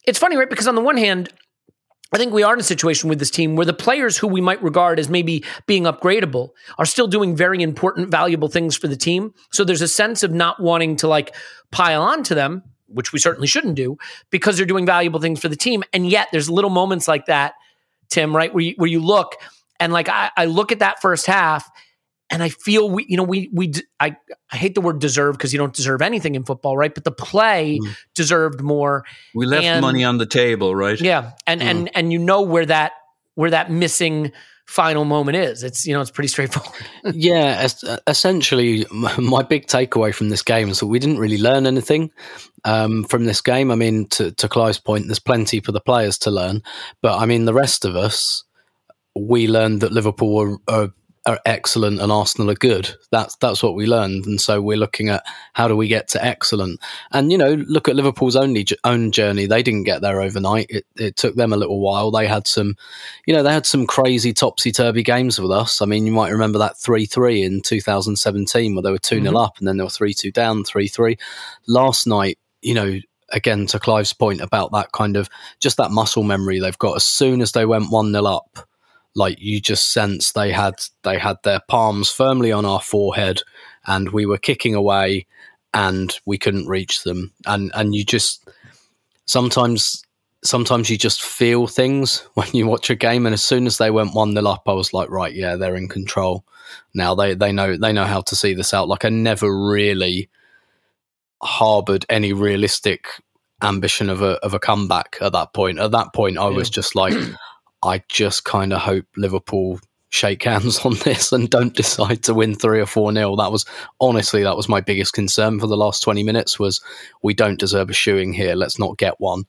it's funny, right? Because on the one hand, I think we are in a situation with this team where the players who we might regard as maybe being upgradable are still doing very important, valuable things for the team. So there's a sense of not wanting to like pile on to them, which we certainly shouldn't do, because they're doing valuable things for the team. And yet there's little moments like that, Tim, right? Where you, where you look and like, I, I look at that first half, and I feel we, you know, we, we, I, I hate the word deserve, because you don't deserve anything in football, right? But the play mm. deserved more. We left and, money on the table, right? Yeah. And, mm. and, and you know where that, where that missing final moment is. It's, you know, it's pretty straightforward. Yeah. Es- essentially, my big takeaway from this game is that we didn't really learn anything um, from this game. I mean, to, to Clive's point, there's plenty for the players to learn, but I mean, the rest of us, we learned that Liverpool were, are, are excellent and Arsenal are good. That's that's what we learned, and so we're looking at how do we get to excellent. And you know, look at Liverpool's only own journey. They didn't get there overnight. It, it took them a little while. They had some, you know, they had some crazy topsy turvy games with us. I mean, you might remember that three three in two thousand seventeen where they were two nil mm-hmm. up, and then they were three two down, three three. Last night, you know. Again, to Clive's point about that kind of just that muscle memory they've got. As soon as they went one nil up, like you just sense they had they had their palms firmly on our forehead, and we were kicking away, and we couldn't reach them. And and you just sometimes sometimes you just feel things when you watch a game. And as soon as they went one nil up, I was like, right, yeah, they're in control now. They they know they know how to see this out. Like I never really harboured any realistic ambition of a of a comeback at that point. At that point, I yeah. was just like. I just kind of hope Liverpool shake hands on this and don't decide to win three or four nil. That was honestly, that was my biggest concern for the last twenty minutes was we don't deserve a shoeing here. Let's not get one.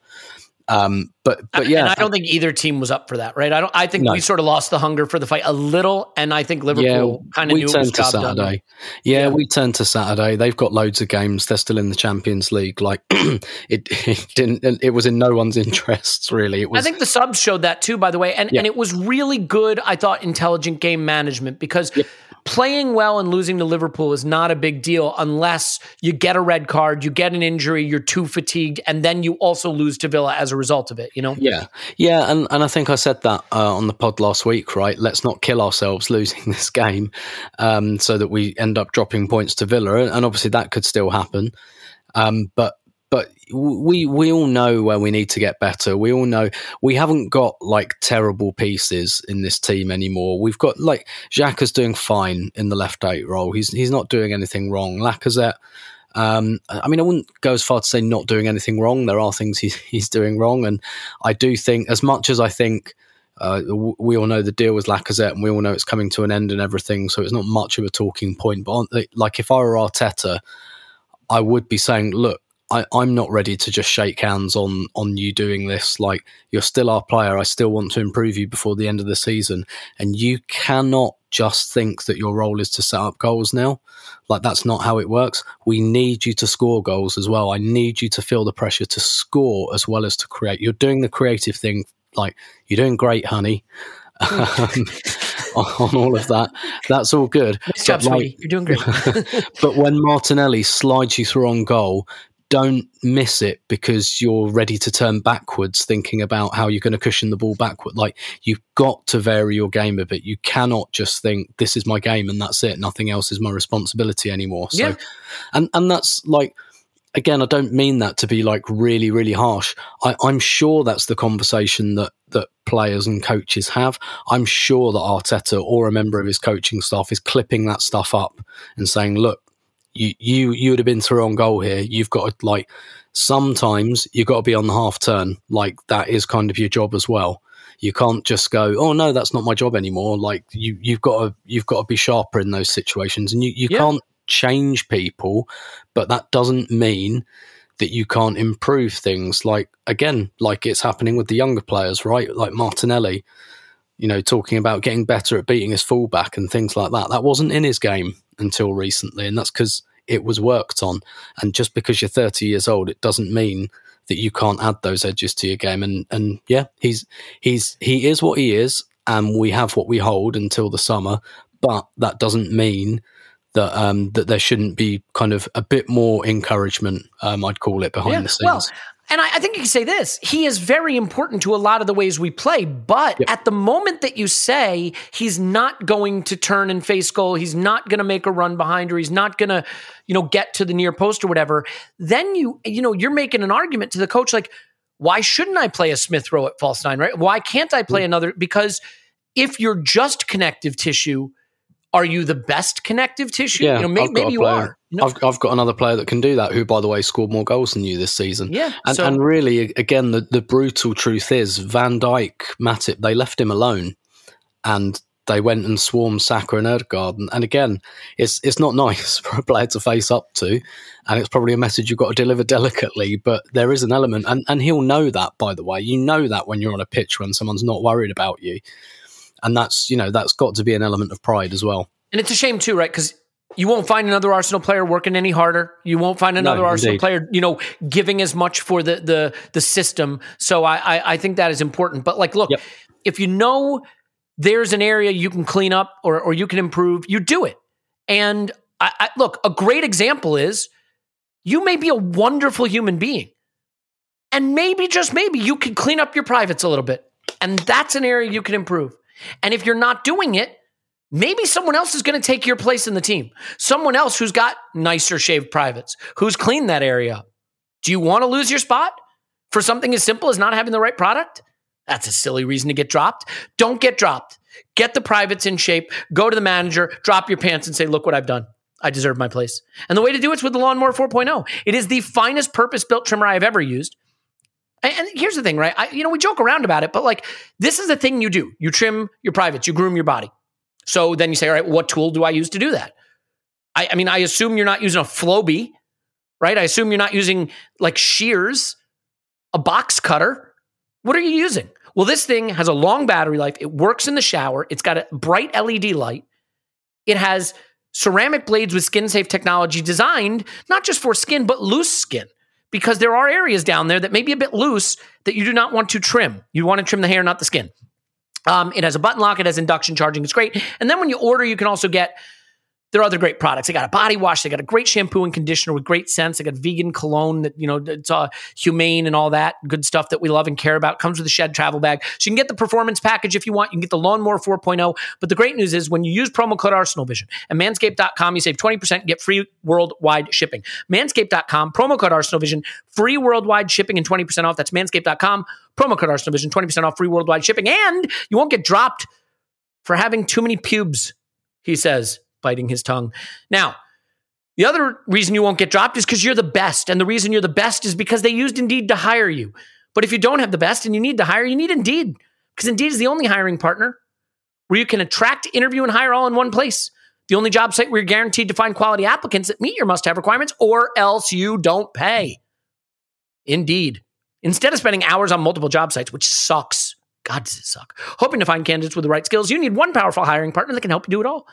Um, but, but yeah, and I don't think either team was up for that. Right. I don't, I think no. we sort of lost the hunger for the fight a little. And I think Liverpool yeah, kind of knew it was job done. Yeah, yeah, we turned to Saturday. They've got loads of games. They're still in the Champions League. Like it, it didn't, it was in no one's interests really. It was, I think the subs showed that too, by the way. And, yeah. and it was really good. I thought intelligent game management because yeah. playing well and losing to Liverpool is not a big deal unless you get a red card, you get an injury, you're too fatigued, and then you also lose to Villa as a result of it, you know? Yeah, yeah, and, and I think I said that uh, on the pod last week, right? Let's not kill ourselves losing this game um, so that we end up dropping points to Villa, and obviously that could still happen, um, but But we we all know where we need to get better. We all know we haven't got like terrible pieces in this team anymore. We've got like Xhaka's doing fine in the left eight role. He's he's not doing anything wrong. Lacazette, um, I mean, I wouldn't go as far to say not doing anything wrong. There are things he's he's doing wrong, and I do think as much as I think uh, we all know the deal with Lacazette, and we all know it's coming to an end and everything. So it's not much of a talking point. But like if I were Arteta, I would be saying, look. I, I'm not ready to just shake hands on on you doing this. Like, you're still our player. I still want to improve you before the end of the season. And you cannot just think that your role is to set up goals now. Like, that's not how it works. We need you to score goals as well. I need you to feel the pressure to score as well as to create. You're doing the creative thing. Like, you're doing great, honey. um, on all of that. That's all good. Nice job, sweetie. You're doing great. But when Martinelli slides you through on goal, don't miss it because you're ready to turn backwards thinking about how you're going to cushion the ball backward. Like, you've got to vary your game a bit. You cannot just think this is my game and that's it. Nothing else is my responsibility anymore. So, yeah. and, and that's like, again, I don't mean that to be like really, really harsh. I, I'm sure that's the conversation that, that players and coaches have. I'm sure that Arteta or a member of his coaching staff is clipping that stuff up and saying, look, You, you you would have been through on goal here. You've got to, like, sometimes you've got to be on the half turn. Like, that is kind of your job as well. You can't just go, oh no, that's not my job anymore. Like, you you've got to you've got to be sharper in those situations, and you you yeah. can't change people, but that doesn't mean that you can't improve things. Like, again, like it's happening with the younger players, right? Like Martinelli, you know, talking about getting better at beating his fullback and things like that. That wasn't in his game until recently, and that's because it was worked on. And just because you're thirty years old, it doesn't mean that you can't add those edges to your game. And and yeah, he's he's he is what he is, and we have what we hold until the summer. But that doesn't mean that um, that there shouldn't be kind of a bit more encouragement, um, I'd call it, behind yeah, the scenes. Well, and I, I think you can say this, he is very important to a lot of the ways we play, but yep. at the moment that you say he's not going to turn and face goal, he's not going to make a run behind, or he's not going to, you know, get to the near post or whatever, then you, you know, you're making an argument to the coach, like, why shouldn't I play a Smith Rowe at false nine, right? Why can't I play mm-hmm. another? Because if you're just connective tissue, are you the best connective tissue? Yeah, you know, maybe, maybe you are. No. I've I've got another player that can do that, who, by the way, scored more goals than you this season. Yeah, and, so. and really, again, the, the brutal truth is Van Dijk, Matip, they left him alone, and they went and swarmed Saka and Ødegaard. And, and again, it's it's not nice for a player to face up to, and it's probably a message you've got to deliver delicately. But there is an element, and, and he'll know that. By the way, you know that when you're on a pitch when someone's not worried about you, and that's you know that's got to be an element of pride as well. And it's a shame too, right? Because you won't find another Arsenal player working any harder. You won't find another no, Arsenal indeed. player, you know, giving as much for the the, the system. So I, I I think that is important. But like, look, yep. if you know there's an area you can clean up or or you can improve, you do it. And I, I, look, a great example is you may be a wonderful human being, and maybe just maybe you can clean up your privates a little bit, and that's an area you can improve. And if you're not doing it, maybe someone else is going to take your place in the team. Someone else who's got nicer shaved privates, who's cleaned that area up. Do you want to lose your spot for something as simple as not having the right product? That's a silly reason to get dropped. Don't get dropped. Get the privates in shape. Go to the manager, drop your pants and say, look what I've done. I deserve my place. And the way to do it's with the Lawnmower four point oh. It is the finest purpose-built trimmer I have ever used. And here's the thing, right? I, you know, we joke around about it, but like, this is the thing you do. You trim your privates, you groom your body. So then you say, all right, what tool do I use to do that? I, I mean, I assume you're not using a Flowbee, right? I assume you're not using like shears, a box cutter. What are you using? Well, this thing has a long battery life. It works in the shower. It's got a bright L E D light. It has ceramic blades with skin-safe technology designed not just for skin, but loose skin, because there are areas down there that may be a bit loose that you do not want to trim. You want to trim the hair, not the skin. Um, it has a button lock. It has induction charging. It's great. And then when you order, you can also get their other great products. They got a body wash. They got a great shampoo and conditioner with great scents. They got vegan cologne that, you know, it's uh, humane and all that good stuff that we love and care about. Comes with a shed travel bag. So you can get the performance package if you want. You can get the Lawnmower four point oh. But the great news is when you use promo code Arsenal Vision at manscaped dot com, you save twenty percent and get free worldwide shipping. manscaped dot com, promo code Arsenal Vision, free worldwide shipping and twenty percent off. That's manscaped dot com, promo code Arsenal Vision, twenty percent off, free worldwide shipping. And you won't get dropped for having too many pubes, he says, biting his tongue. Now, the other reason you won't get dropped is because you're the best. And the reason you're the best is because they used Indeed to hire you. But if you don't have the best and you need to hire, you need Indeed, because Indeed is the only hiring partner where you can attract, interview, and hire all in one place. The only job site where you're guaranteed to find quality applicants that meet your must-have requirements, or else you don't pay. Indeed. Instead of spending hours on multiple job sites, which sucks. God, does it suck. Hoping to find candidates with the right skills, you need one powerful hiring partner that can help you do it all.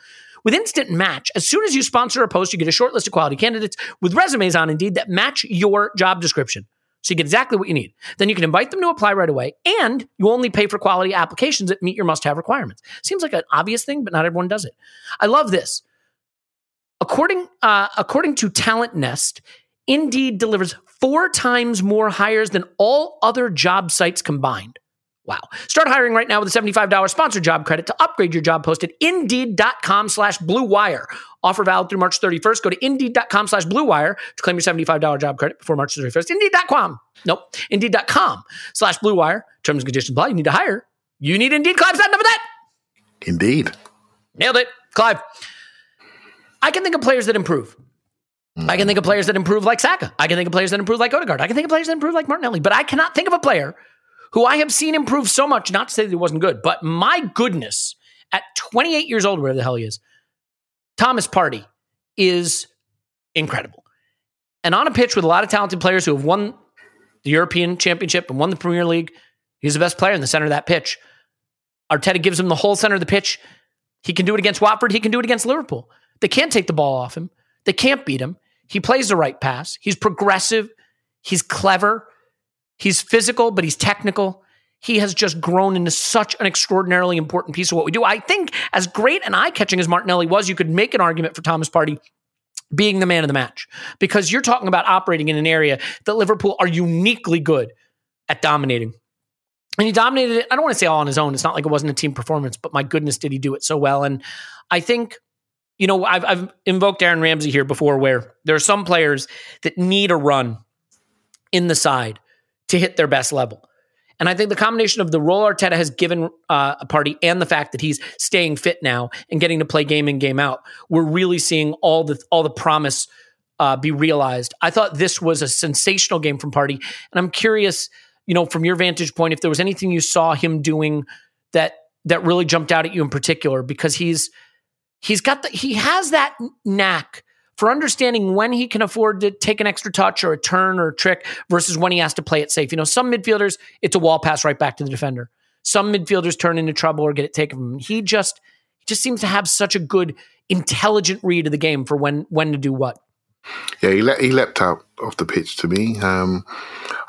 With Instant Match, as soon as you sponsor a post, you get a short list of quality candidates with resumes on Indeed that match your job description. So you get exactly what you need. Then you can invite them to apply right away, and you only pay for quality applications that meet your must-have requirements. Seems like an obvious thing, but not everyone does it. I love this. According, uh, according to Talent Nest, Indeed delivers four times more hires than all other job sites combined. Wow. Start hiring right now with a seventy-five dollars sponsored job credit to upgrade your job post at Indeed.com slash Blue Wire. Offer valid through March thirty-first. Go to Indeed.com slash Blue Wire to claim your seventy-five dollars job credit before March thirty-first. Indeed dot com. Nope. Indeed dot com slash Blue Wire. Terms and conditions apply. You need to hire. You need Indeed. Clive's had enough of that. Indeed. Nailed it. Clive. I can think of players that improve. Mm. I can think of players that improve like Saka. I can think of players that improve like Odegaard. I can think of players that improve like Martinelli. But I cannot think of a player who I have seen improve so much, not to say that he wasn't good, but my goodness, at twenty-eight years old, wherever the hell he is, Thomas Partey is incredible. And on a pitch with a lot of talented players who have won the European Championship and won the Premier League, he's the best player in the center of that pitch. Arteta gives him the whole center of the pitch. He can do it against Watford. He can do it against Liverpool. They can't take the ball off him. They can't beat him. He plays the right pass. He's progressive. He's clever. He's physical, but he's technical. He has just grown into such an extraordinarily important piece of what we do. I think as great and eye-catching as Martinelli was, you could make an argument for Thomas Partey being the man of the match, because you're talking about operating in an area that Liverpool are uniquely good at dominating. And he dominated it, I don't want to say all on his own. It's not like it wasn't a team performance, but my goodness, did he do it so well. And I think, you know, I've, I've invoked Aaron Ramsey here before, where there are some players that need a run in the side to hit their best level. And I think the combination of the role Arteta has given uh, a party and the fact that he's staying fit now and getting to play game in, game out, we're really seeing all the all the promise uh, be realized. I thought this was a sensational game from Partey, and I'm curious, you know, from your vantage point, if there was anything you saw him doing that that really jumped out at you in particular, because he's he's got the, he has that knack for understanding when he can afford to take an extra touch or a turn or a trick versus when he has to play it safe. You know, some midfielders, it's a wall pass right back to the defender. Some midfielders turn into trouble or get it taken from him. He just, he just seems to have such a good, intelligent read of the game for when when to do what. Yeah, he, le- he leapt out off the pitch to me. Um,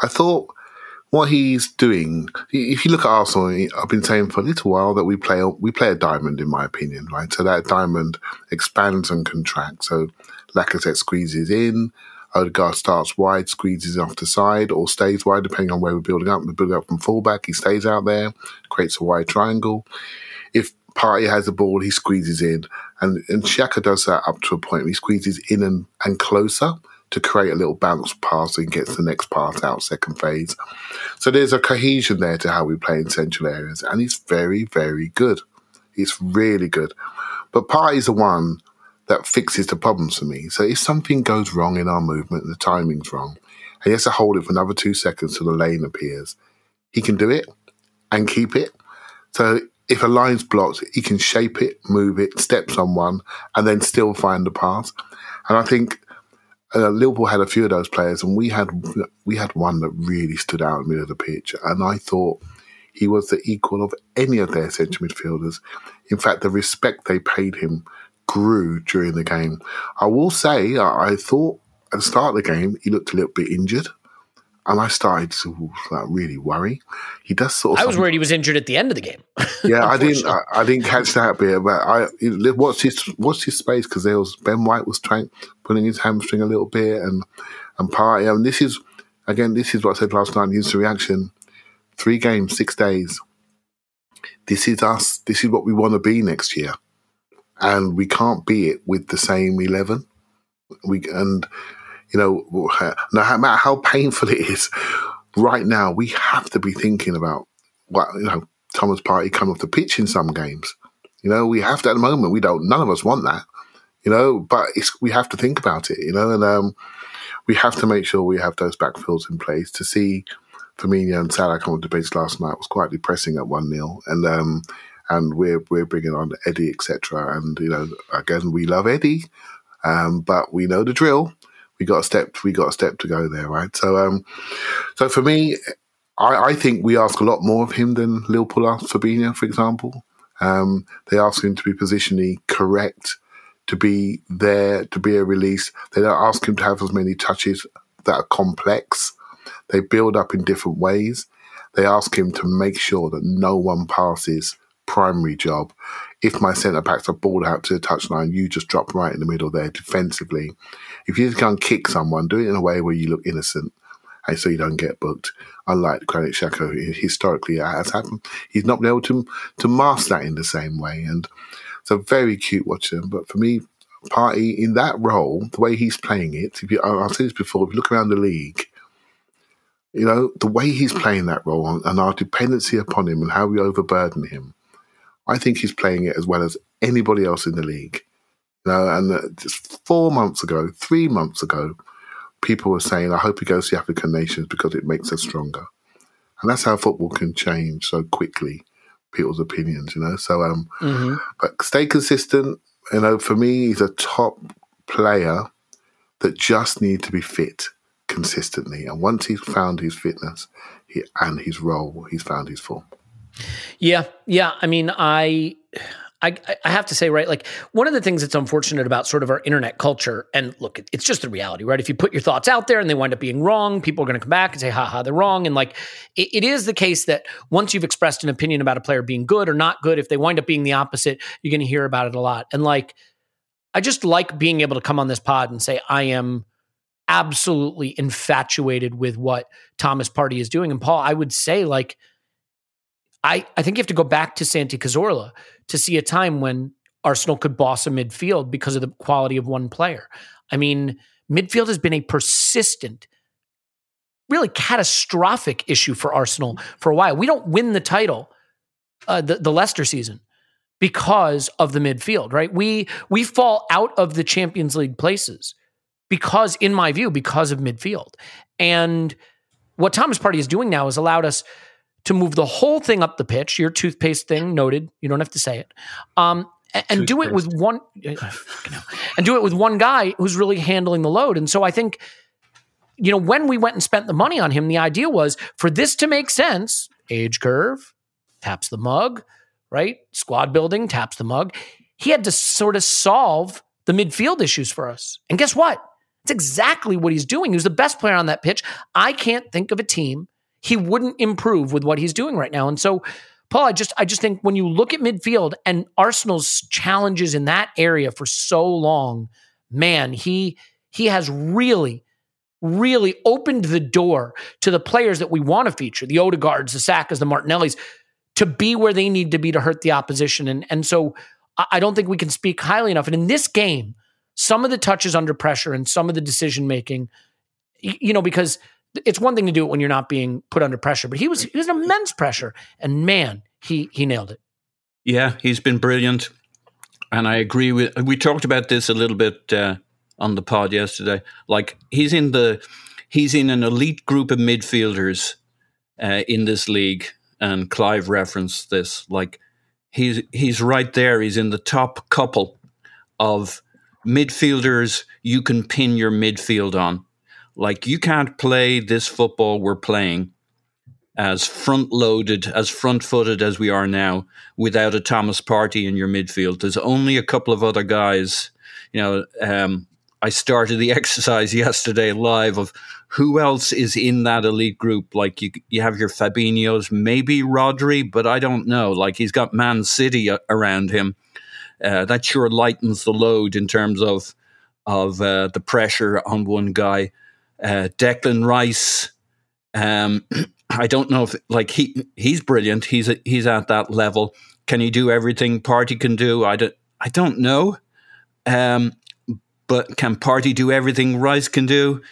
I thought what he's doing, if you look at Arsenal, I've been saying for a little while that we play we play a diamond, in my opinion, right? So that diamond expands and contracts. So Lacazette squeezes in, Odegaard starts wide, squeezes off the side, or stays wide, depending on where we're building up. We're building up from fullback, he stays out there, creates a wide triangle. If Partey has the ball, he squeezes in. And, and Xhaka does that up to a point. He squeezes in and, and closer to create a little bounce pass, so he gets the next pass out, second phase. So there's a cohesion there to how we play in central areas, and he's very, very good. He's really good. But Partey's the one that fixes the problems for me. So if something goes wrong in our movement, the timing's wrong, and he has to hold it for another two seconds till the lane appears, he can do it and keep it. So if a line's blocked, he can shape it, move it, step someone, and then still find the pass. And I think uh, Liverpool had a few of those players, and we had we had one that really stood out in the middle of the pitch. And I thought he was the equal of any of their central midfielders. In fact, the respect they paid him grew during the game. I will say, I, I thought at the start of the game, he looked a little bit injured. And I started to like, really worry. He does sort of. I was worried he was injured at the end of the game. Yeah, I didn't. I, I didn't catch that bit. But I watched his watched his space because there was Ben White was trying pulling his hamstring a little bit and and Partey. I mean, this is again. This is what I said last night. Instant reaction. Three games, six days. This is us. This is what we want to be next year, and we can't be it with the same eleven. We and. You know, no matter how painful it is, right now we have to be thinking about, well, you know, Thomas Partey coming off the pitch in some games. You know, we have to at the moment. We don't. None of us want that. You know, but it's, we have to think about it. You know, and um, we have to make sure we have those backfields in place. To see Firmino and Salah come on the bench last night was quite depressing at one nil, and um, and we're we're bringing on Eddie, et cetera. And you know, again, we love Eddie, um, but we know the drill. We got a step. We got a step to go there, right? So, um, so for me, I, I think we ask a lot more of him than Liverpool asked Fabinho, for example. Um, they ask him to be positionally correct, to be there, to be a release. They don't ask him to have as many touches that are complex. They build up in different ways. They ask him to make sure that no one passes. Primary job. If my centre backs are balled out to the touchline, you just drop right in the middle there defensively. If you just go and kick someone, do it in a way where you look innocent and so you don't get booked. Unlike Granit Xhaka, who historically has happened, he's not been able to to mask that in the same way. And so very cute watching him. But for me, Partey in that role, the way he's playing it, if you, I've said this before, if you look around the league, you know, the way he's playing that role and our dependency upon him and how we overburden him, I think he's playing it as well as anybody else in the league. You know, and just four months ago, three months ago, people were saying, I hope he goes to the African nations because it makes us stronger. And that's how football can change so quickly, people's opinions, you know. So, um, mm-hmm. But stay consistent. You know, for me, he's a top player that just needs to be fit consistently. And once he's found his fitness he, and his role, he's found his form. Yeah. Yeah. I mean, I, I, I have to say, right, like one of the things that's unfortunate about sort of our internet culture, and look, it's just the reality, right? If you put your thoughts out there and they wind up being wrong, people are going to come back and say, haha, they're wrong. And like, it, it is the case that once you've expressed an opinion about a player being good or not good, if they wind up being the opposite, you're going to hear about it a lot. And like, I just like being able to come on this pod and say, I am absolutely infatuated with what Thomas Partey is doing. And Paul, I would say like, I, I think you have to go back to Santi Cazorla to see a time when Arsenal could boss a midfield because of the quality of one player. I mean, midfield has been a persistent, really catastrophic issue for Arsenal for a while. We don't win the title uh, the, the Leicester season because of the midfield, right? We we fall out of the Champions League places because, in my view, because of midfield. And what Thomas Partey is doing now has allowed us to move the whole thing up the pitch, your toothpaste thing noted. You don't have to say it, um, and, and do it with one, and do it with one guy who's really handling the load. And so I think, you know, when we went and spent the money on him, the idea was for this to make sense. Age curve taps the mug, right? Squad building taps the mug. He had to sort of solve the midfield issues for us. And guess what? It's exactly what he's doing. He was the best player on that pitch. I can't think of a team he wouldn't improve with what he's doing right now. And so, Paul, I just I just think when you look at midfield and Arsenal's challenges in that area for so long, man, he he has really, really opened the door to the players that we want to feature, the Odegaards, the Sakas, the Martinellis, to be where they need to be to hurt the opposition. And, and so I don't think we can speak highly enough. And in this game, some of the touches under pressure and some of the decision-making, you know, because it's one thing to do it when you're not being put under pressure, but he was he was an immense pressure, and man, he he nailed it. Yeah, he's been brilliant, and I agree with. We talked about this a little bit uh, on the pod yesterday. Like he's in the he's in an elite group of midfielders uh, in this league, and Clive referenced this. Like he's he's right there. He's in the top couple of midfielders you can pin your midfield on. Like, you can't play this football we're playing as front-loaded, as front-footed as we are now without a Thomas Partey in your midfield. There's only a couple of other guys. You know, um, I started the exercise yesterday live of who else is in that elite group. Like, you you have your Fabinhos, maybe Rodri, but I don't know. Like, he's got Man City around him. Uh, that sure lightens the load in terms of, of uh, the pressure on one guy. Uh, Declan Rice, um, I don't know if like he he's brilliant. He's a, he's at that level. Can he do everything Partey can do? I don't I don't know. Um, but can Partey do everything Rice can do?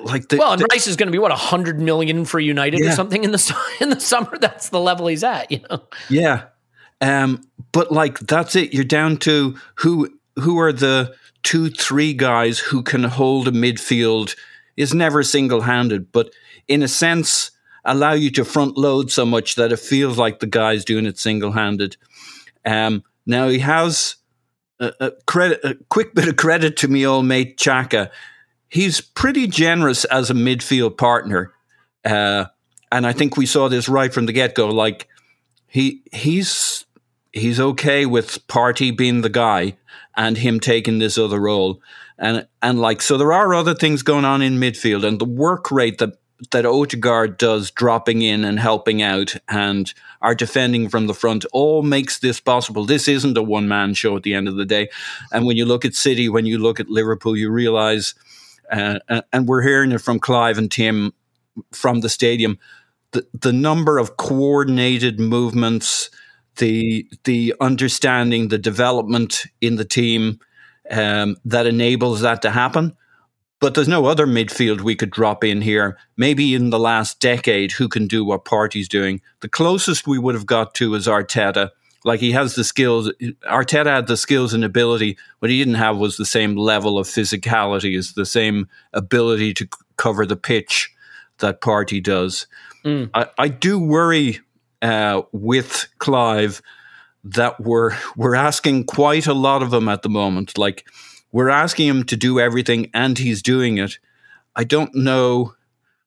Like the, well, and the, Rice is going to be what one hundred million for United yeah. or something in the in the summer. That's the level he's at, you know. Yeah, um, but like that's it. You're down to who who are the two, three guys who can hold a midfield. Is never single-handed, but in a sense allow you to front load so much that it feels like the guy's doing it single-handed. Um, now he has a, a, credit, a quick bit of credit to me old mate Xhaka. He's pretty generous as a midfield partner. Uh, and I think we saw this right from the get-go. Like he he's he's okay with Partey being the guy and him taking this other role. And and like, so there are other things going on in midfield, and the work rate that, that Odegaard does dropping in and helping out and are defending from the front all makes this possible. This isn't a one-man show at the end of the day. And when you look at City, when you look at Liverpool, you realize, uh, and we're hearing it from Clive and Tim from the stadium, the, the number of coordinated movements, the the understanding, the development in the team um, that enables that to happen. But there's no other midfield we could drop in here, maybe in the last decade, who can do what Partey's doing. The closest we would have got to is Arteta. Like, he has the skills. Arteta had the skills and ability. What he didn't have was the same level of physicality, is the same ability to cover the pitch that Partey does. Mm. I, I do worry... Uh, with Clive, that we're we're asking quite a lot of him at the moment. Like, we're asking him to do everything, and he's doing it. I don't know,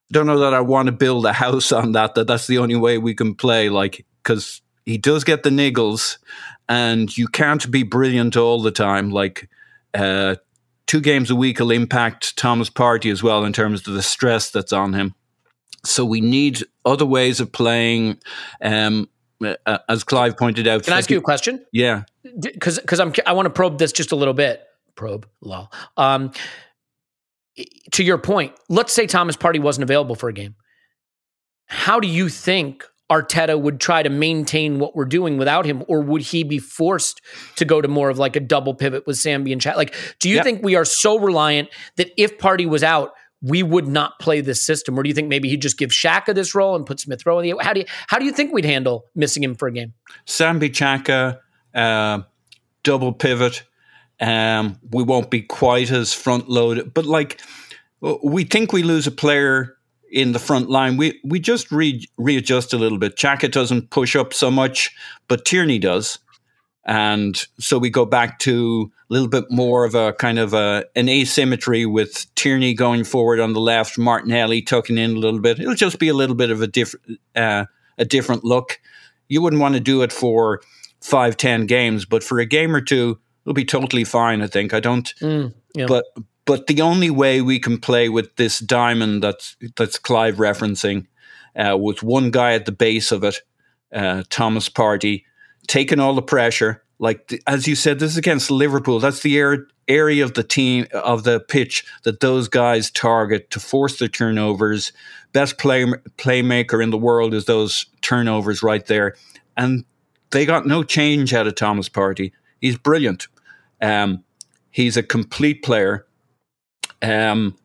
don't know that I want to build a house on that. That that's the only way we can play. Like, because he does get the niggles, and you can't be brilliant all the time. Like, uh, two games a week will impact Thomas Partey as well in terms of the stress that's on him. So we need other ways of playing, um, uh, as Clive pointed out. Can I ask you a question? Yeah. Because because I'm I want to probe this just a little bit. Probe, lol. Um, to your point, let's say Thomas Partey wasn't available for a game. How do you think Arteta would try to maintain what we're doing without him, or would he be forced to go to more of like a double pivot with Sambi and Chat? Like, do you yep. think we are so reliant that if Partey was out, we would not play this system? Or do you think maybe he'd just give Xhaka this role and put Smith Rowe in the... How do you, how do you think we'd handle missing him for a game? Sambi, Xhaka, uh, double pivot. Um, we won't be quite as front-loaded. But, like, we think we lose a player in the front line. We we just re- readjust a little bit. Xhaka doesn't push up so much, but Tierney does. And so we go back to a little bit more of a kind of a, an asymmetry with Tierney going forward on the left, Martinelli tucking in a little bit. It'll just be a little bit of a, diff- uh, a different look. You wouldn't want to do it for five, ten games, but for a game or two, it'll be totally fine, I think. I don't mm, yeah. but but the only way we can play with this diamond that's, that's Clive referencing, uh, with one guy at the base of it, uh, Thomas Partey, taking all the pressure, like the, as you said, this is against Liverpool. That's the air, area of the team, of the pitch that those guys target to force their turnovers. Best play, playmaker in the world is those turnovers right there. And they got no change out of Thomas Partey. He's brilliant. Um, he's a complete player. Um,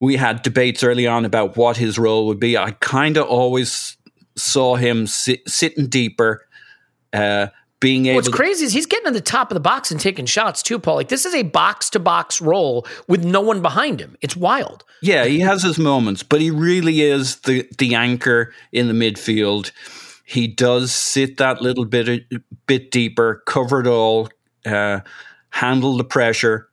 we had debates early on about what his role would be. I kind of always saw him sit, sitting deeper. Uh, being able What's to- crazy is he's getting to the top of the box and taking shots too, Paul. Like, this is a box-to-box role with no one behind him. It's wild. Yeah, he has his moments, but he really is the, the anchor in the midfield. He does sit that little bit bit deeper, cover it all, uh, handle the pressure.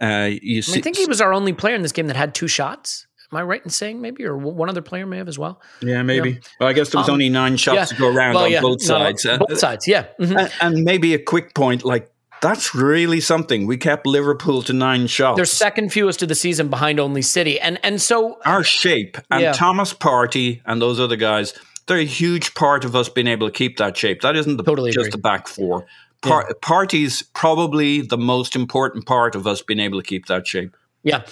Uh, you I see, think he was our only player in this game that had two shots. Am I right in saying maybe, or one other player may have as well? Yeah, maybe. You know? Well, I guess there was um, only nine shots yeah. to go around well, on yeah. both sides. No, no. Both sides, yeah. Mm-hmm. And, and maybe a quick point, like, that's really something. We kept Liverpool to nine shots. They're second fewest of the season behind only City. And and so... Our shape and yeah. Thomas Partey and those other guys, they're a huge part of us being able to keep that shape. That isn't the, totally just agree. the back four. Par- yeah. Partey's probably the most important part of us being able to keep that shape. Yeah.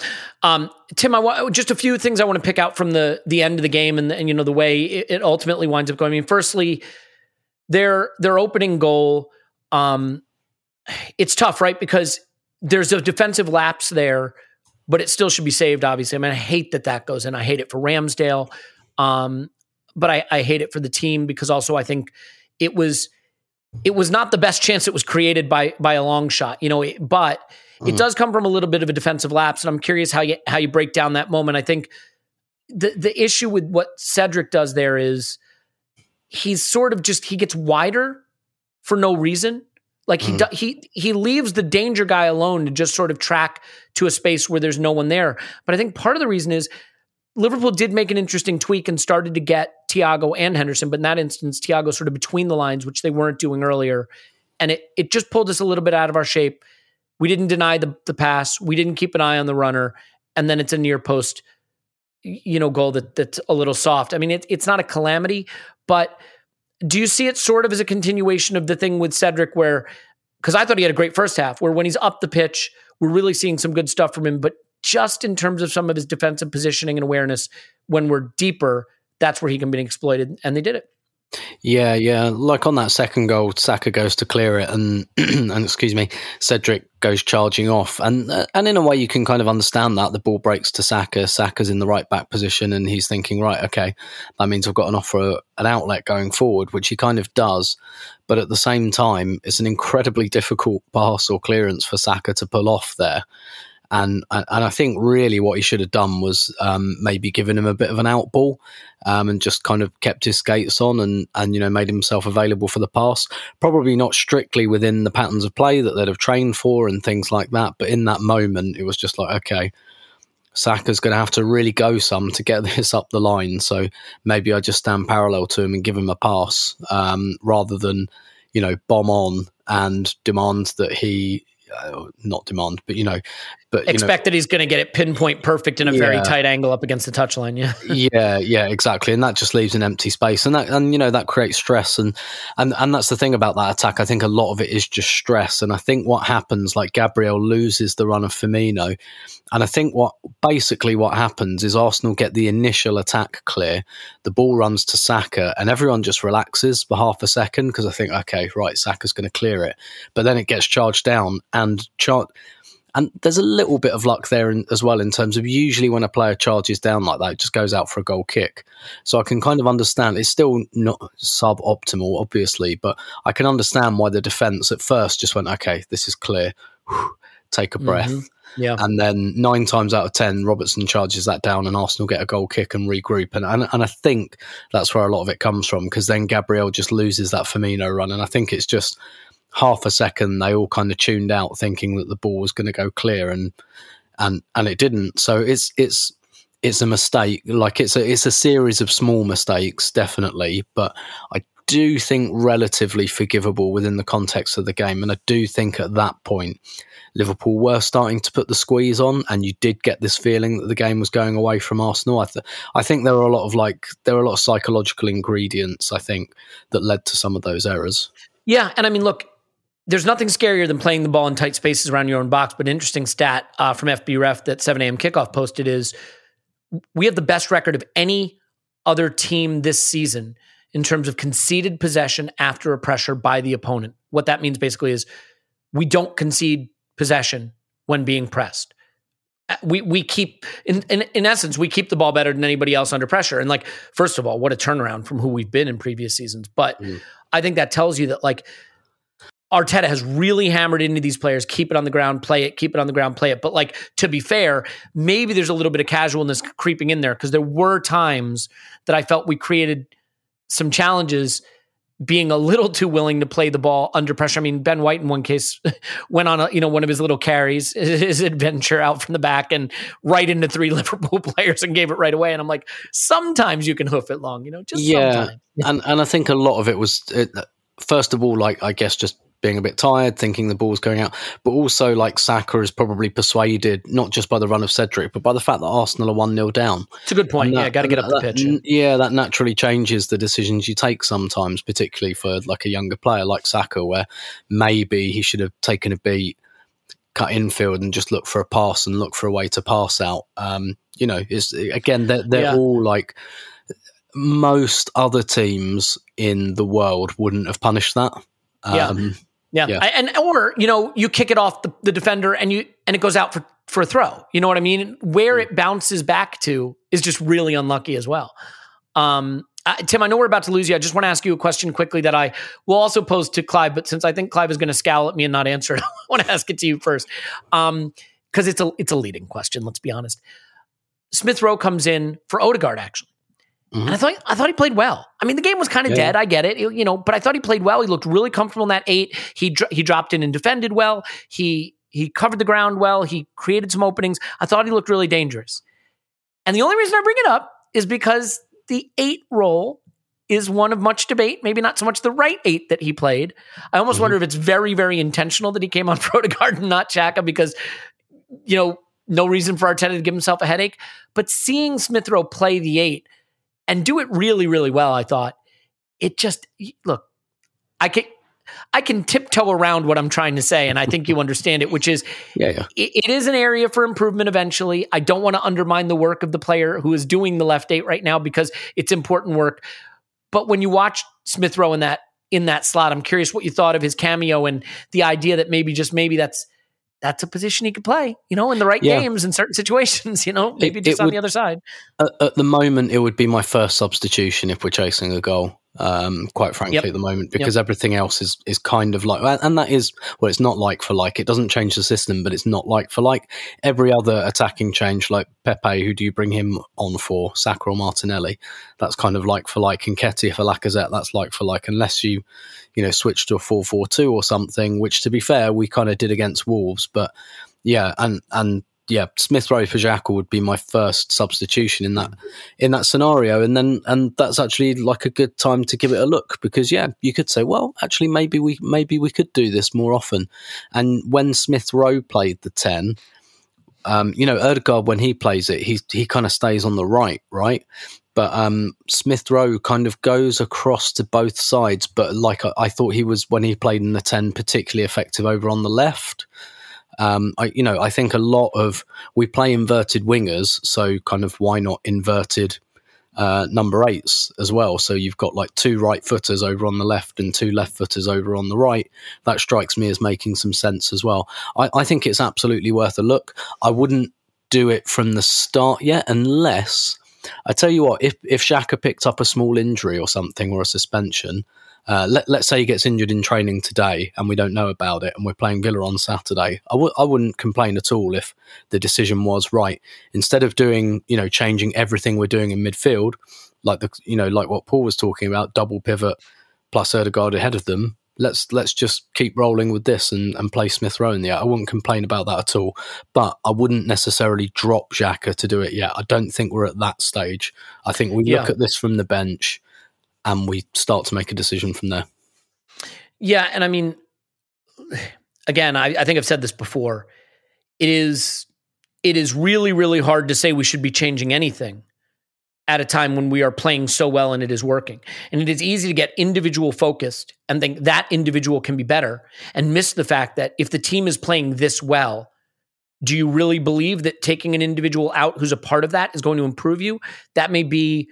Um, Tim, I wa- just a few things I want to pick out from the the end of the game and, and you know, the way it, it ultimately winds up going. I mean, firstly, their their opening goal, um, it's tough, right? Because there's a defensive lapse there, but it still should be saved, obviously. I mean, I hate that that goes in. I hate it for Ramsdale, um, but I, I hate it for the team because also I think it was it was not the best chance. It was created by by a long shot, you know, it, but... It does come from a little bit of a defensive lapse, and I'm curious how you how you break down that moment. I think the the issue with what Cedric does there is he's sort of just he gets wider for no reason. Like he mm. do, he he leaves the danger guy alone to just sort of track to a space where there's no one there. But I think part of the reason is Liverpool did make an interesting tweak and started to get Thiago and Henderson, but in that instance, Thiago sort of between the lines, which they weren't doing earlier, and it it just pulled us a little bit out of our shape. We didn't deny the, the pass. We didn't keep an eye on the runner. And then it's a near post, you know, goal that that's a little soft. I mean, it, it's not a calamity, but do you see it sort of as a continuation of the thing with Cedric where, because I thought he had a great first half, where when he's up the pitch, we're really seeing some good stuff from him, but just in terms of some of his defensive positioning and awareness, when we're deeper, that's where he can be exploited. And they did it. Yeah, yeah. Like on that second goal, Saka goes to clear it, and and excuse me, Cedric goes charging off, and and in a way you can kind of understand that the ball breaks to Saka. Saka's in the right back position, and he's thinking, right, okay, that means I've got an offer, an outlet going forward, which he kind of does. But at the same time, it's an incredibly difficult pass or clearance for Saka to pull off there. And and I think really what he should have done was um, maybe given him a bit of an out ball um, and just kind of kept his skates on and, and, you know, made himself available for the pass. Probably not strictly within the patterns of play that they'd have trained for and things like that. But in that moment, it was just like, OK, Saka's going to have to really go some to get this up the line. So maybe I just stand parallel to him and give him a pass um, rather than, you know, bomb on and demand that he... Uh, not demand, but you know, but you expect know, that he's going to get it pinpoint perfect in a yeah. very tight angle up against the touchline. Yeah, yeah, yeah, exactly. And that just leaves an empty space, and that and you know that creates stress, and and and that's the thing about that attack. I think a lot of it is just stress, and I think what happens, like Gabriel loses the run of Firmino, and I think what basically what happens is Arsenal get the initial attack clear, the ball runs to Saka, and everyone just relaxes for half a second because I think okay, right, Saka's going to clear it, but then it gets charged down. And chart, and there's a little bit of luck there in, as well in terms of usually when a player charges down like that, it just goes out for a goal kick. So I can kind of understand. It's still not suboptimal, obviously, but I can understand why the defence at first just went, okay, this is clear. Whew, take a breath. Mm-hmm. Yeah. And then nine times out of ten, Robertson charges that down and Arsenal get a goal kick and regroup. And, and, and I think that's where a lot of it comes from because then Gabriel just loses that Firmino run. And I think it's just... half a second they all kind of tuned out thinking that the ball was going to go clear and and and it didn't. So it's it's it's a mistake. Like it's a it's a series of small mistakes, definitely, but I do think relatively forgivable within the context of the game. And I do think at that point Liverpool were starting to put the squeeze on, and you did get this feeling that the game was going away from Arsenal. I, th- I think there were a lot of like there were a lot of psychological ingredients, I think, that led to some of those errors. Yeah, and I mean, look, there's nothing scarier than playing the ball in tight spaces around your own box, but an interesting stat uh, from FBref that seven a.m. Kickoff posted is we have the best record of any other team this season in terms of conceded possession after a pressure by the opponent. What that means basically is we don't concede possession when being pressed. We we keep, in, in in essence, we keep the ball better than anybody else under pressure. And like, first of all, what a turnaround from who we've been in previous seasons. But mm. I think that tells you that like, Arteta has really hammered into these players, keep it on the ground, play it, keep it on the ground, play it. But like, to be fair, maybe there's a little bit of casualness creeping in there because there were times that I felt we created some challenges being a little too willing to play the ball under pressure. I mean, Ben White in one case went on a, you know, one of his little carries, his adventure out from the back and right into three Liverpool players and gave it right away. And I'm like, sometimes you can hoof it long, you know, just yeah. sometimes. and and I think a lot of it was, it, first of all, like, I guess just being a bit tired, thinking the ball's going out, but also like Saka is probably persuaded, not just by the run of Cedric, but by the fact that Arsenal are one nil down. It's a good point. That, yeah, got to get up that, the pitch. That, yeah, that naturally changes the decisions you take sometimes, particularly for like a younger player like Saka, where maybe he should have taken a beat, cut infield and just look for a pass and look for a way to pass out. Um, you know, it's, again, they're, they're yeah. all like... Most other teams in the world wouldn't have punished that. Um, yeah. yeah, yeah, and or you know, you kick it off the, the defender, and you and it goes out for, for a throw. You know what I mean? Where it bounces back to is just really unlucky as well. Um, uh, Tim, I know we're about to lose you. I just want to ask you a question quickly that I will also pose to Clive, but since I think Clive is going to scowl at me and not answer it, I want to ask it to you first because um, it's a it's a leading question. Let's be honest. Smith Rowe comes in for Odegaard actually. Mm-hmm. And I thought I thought he played well. I mean, the game was kind of yeah, dead. Yeah. I get it, you know, but I thought he played well. He looked really comfortable in that eight. He dro- he dropped in and defended well. He he covered the ground well. He created some openings. I thought he looked really dangerous. And the only reason I bring it up is because the eight role is one of much debate. Maybe not so much the right eight that he played. I almost mm-hmm. wonder if it's very very intentional that he came on for Odegaard and not Xhaka because, you know, no reason for Arteta to give himself a headache. But seeing Smith Rowe play the eight. And do it really, really well, I thought. It just, look, I can I can tiptoe around what I'm trying to say, and I think you understand it, which is yeah, yeah. It, it is an area for improvement eventually. I don't want to undermine the work of the player who is doing the left eight right now because it's important work. But when you watch Smith Rowe in that, in that slot, I'm curious what you thought of his cameo and the idea that maybe just maybe that's that's a position he could play, you know, in the right yeah. games in certain situations, you know, maybe it, just it on would, the other side. At, at the moment, it would be my first substitution if we're chasing a goal, um, quite frankly, yep. at the moment, because yep. everything else is is kind of like, and that is, well, it's not like for like. It doesn't change the system, but it's not like for like. Every other attacking change, like Pepe, who do you bring him on for, Saka or Martinelli, that's kind of like for like. And Nketiah for Lacazette, that's like for like, unless you... you know, switch to a four four two or something, which to be fair, we kind of did against Wolves. But yeah, and and yeah, Smith Rowe for Xhaka would be my first substitution in that in that scenario. And then and that's actually like a good time to give it a look because yeah, you could say, well, actually maybe we maybe we could do this more often. And when Smith Rowe played the ten, um, you know, Odegaard when he plays it, he he kind of stays on the right, right? But um, Smith Rowe kind of goes across to both sides. But like I, I thought he was, when he played in the ten, particularly effective over on the left. Um, I, you know, I think a lot of, we play inverted wingers. So kind of why not inverted uh, number eights as well? So you've got like two right footers over on the left and two left footers over on the right. That strikes me as making some sense as well. I, I think it's absolutely worth a look. I wouldn't do it from the start yet unless... I tell you what, if if Xhaka picked up a small injury or something or a suspension, uh, let, let's say he gets injured in training today and we don't know about it and we're playing Villa on Saturday, I, w- I wouldn't complain at all if the decision was right. Instead of doing, you know, changing everything we're doing in midfield, like the you know, like what Paul was talking about, double pivot plus Odegaard ahead of them, let's let's just keep rolling with this and, and play Smith Rowe in the air. I wouldn't complain about that at all, but I wouldn't necessarily drop Xhaka to do it yet. I don't think we're at that stage. I think we yeah. look at this from the bench and we start to make a decision from there. Yeah, and I mean, again, I, I think I've said this before. It is it is really, really hard to say we should be changing anything at a time when we are playing so well and it is working. And it is easy to get individual focused and think that individual can be better and miss the fact that if the team is playing this well, do you really believe that taking an individual out who's a part of that is going to improve you? That may be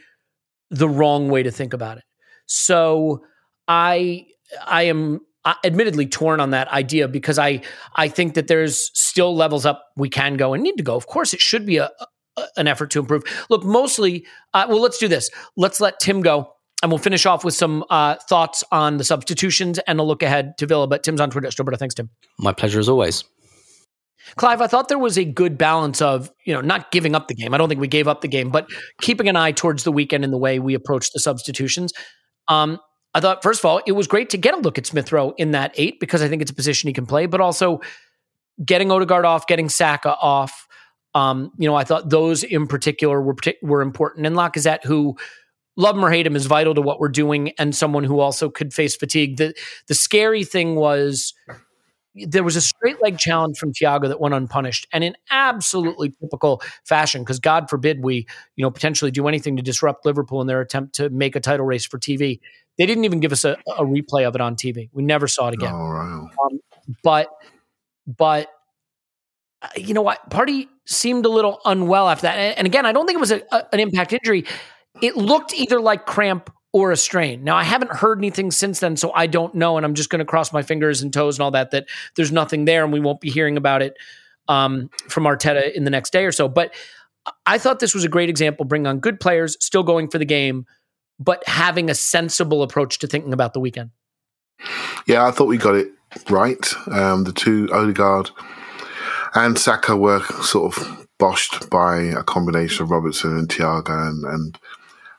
the wrong way to think about it. So I I am admittedly torn on that idea because I, I think that there's still levels up we can go and need to go. Of course, it should be a an effort to improve. Look, mostly, uh, well, let's do this. Let's let Tim go, and we'll finish off with some uh, thoughts on the substitutions and a look ahead to Villa. But Tim's on Twitter at Stoberto. Thanks, Tim. My pleasure as always. Clive, I thought there was a good balance of, you know, not giving up the game. I don't think we gave up the game, but keeping an eye towards the weekend and the way we approached the substitutions. Um, I thought, first of all, it was great to get a look at Smith Rowe in that eight because I think it's a position he can play, but also getting Odegaard off, getting Saka off. Um, you know, I thought those in particular were were important. And Lacazette, who, love him or hate him, is vital to what we're doing and someone who also could face fatigue. The, the scary thing was there was a straight leg challenge from Thiago that went unpunished, and in absolutely typical fashion, because God forbid we, you know, potentially do anything to disrupt Liverpool in their attempt to make a title race for T V. They didn't even give us a, a replay of it on T V. We never saw it again. Oh, wow. um, but, but uh, you know what? Partey seemed a little unwell after that. And, and again, I don't think it was a, a, an impact injury. It looked either like cramp or a strain. Now, I haven't heard anything since then, so I don't know, and I'm just going to cross my fingers and toes and all that, that there's nothing there, and we won't be hearing about it um, from Arteta in the next day or so. But I thought this was a great example, bring on good players, still going for the game, but having a sensible approach to thinking about the weekend. Yeah, I thought we got it right. Um, the two, Odegaard and Saka, were sort of boshed by a combination of Robertson and Thiago, and, and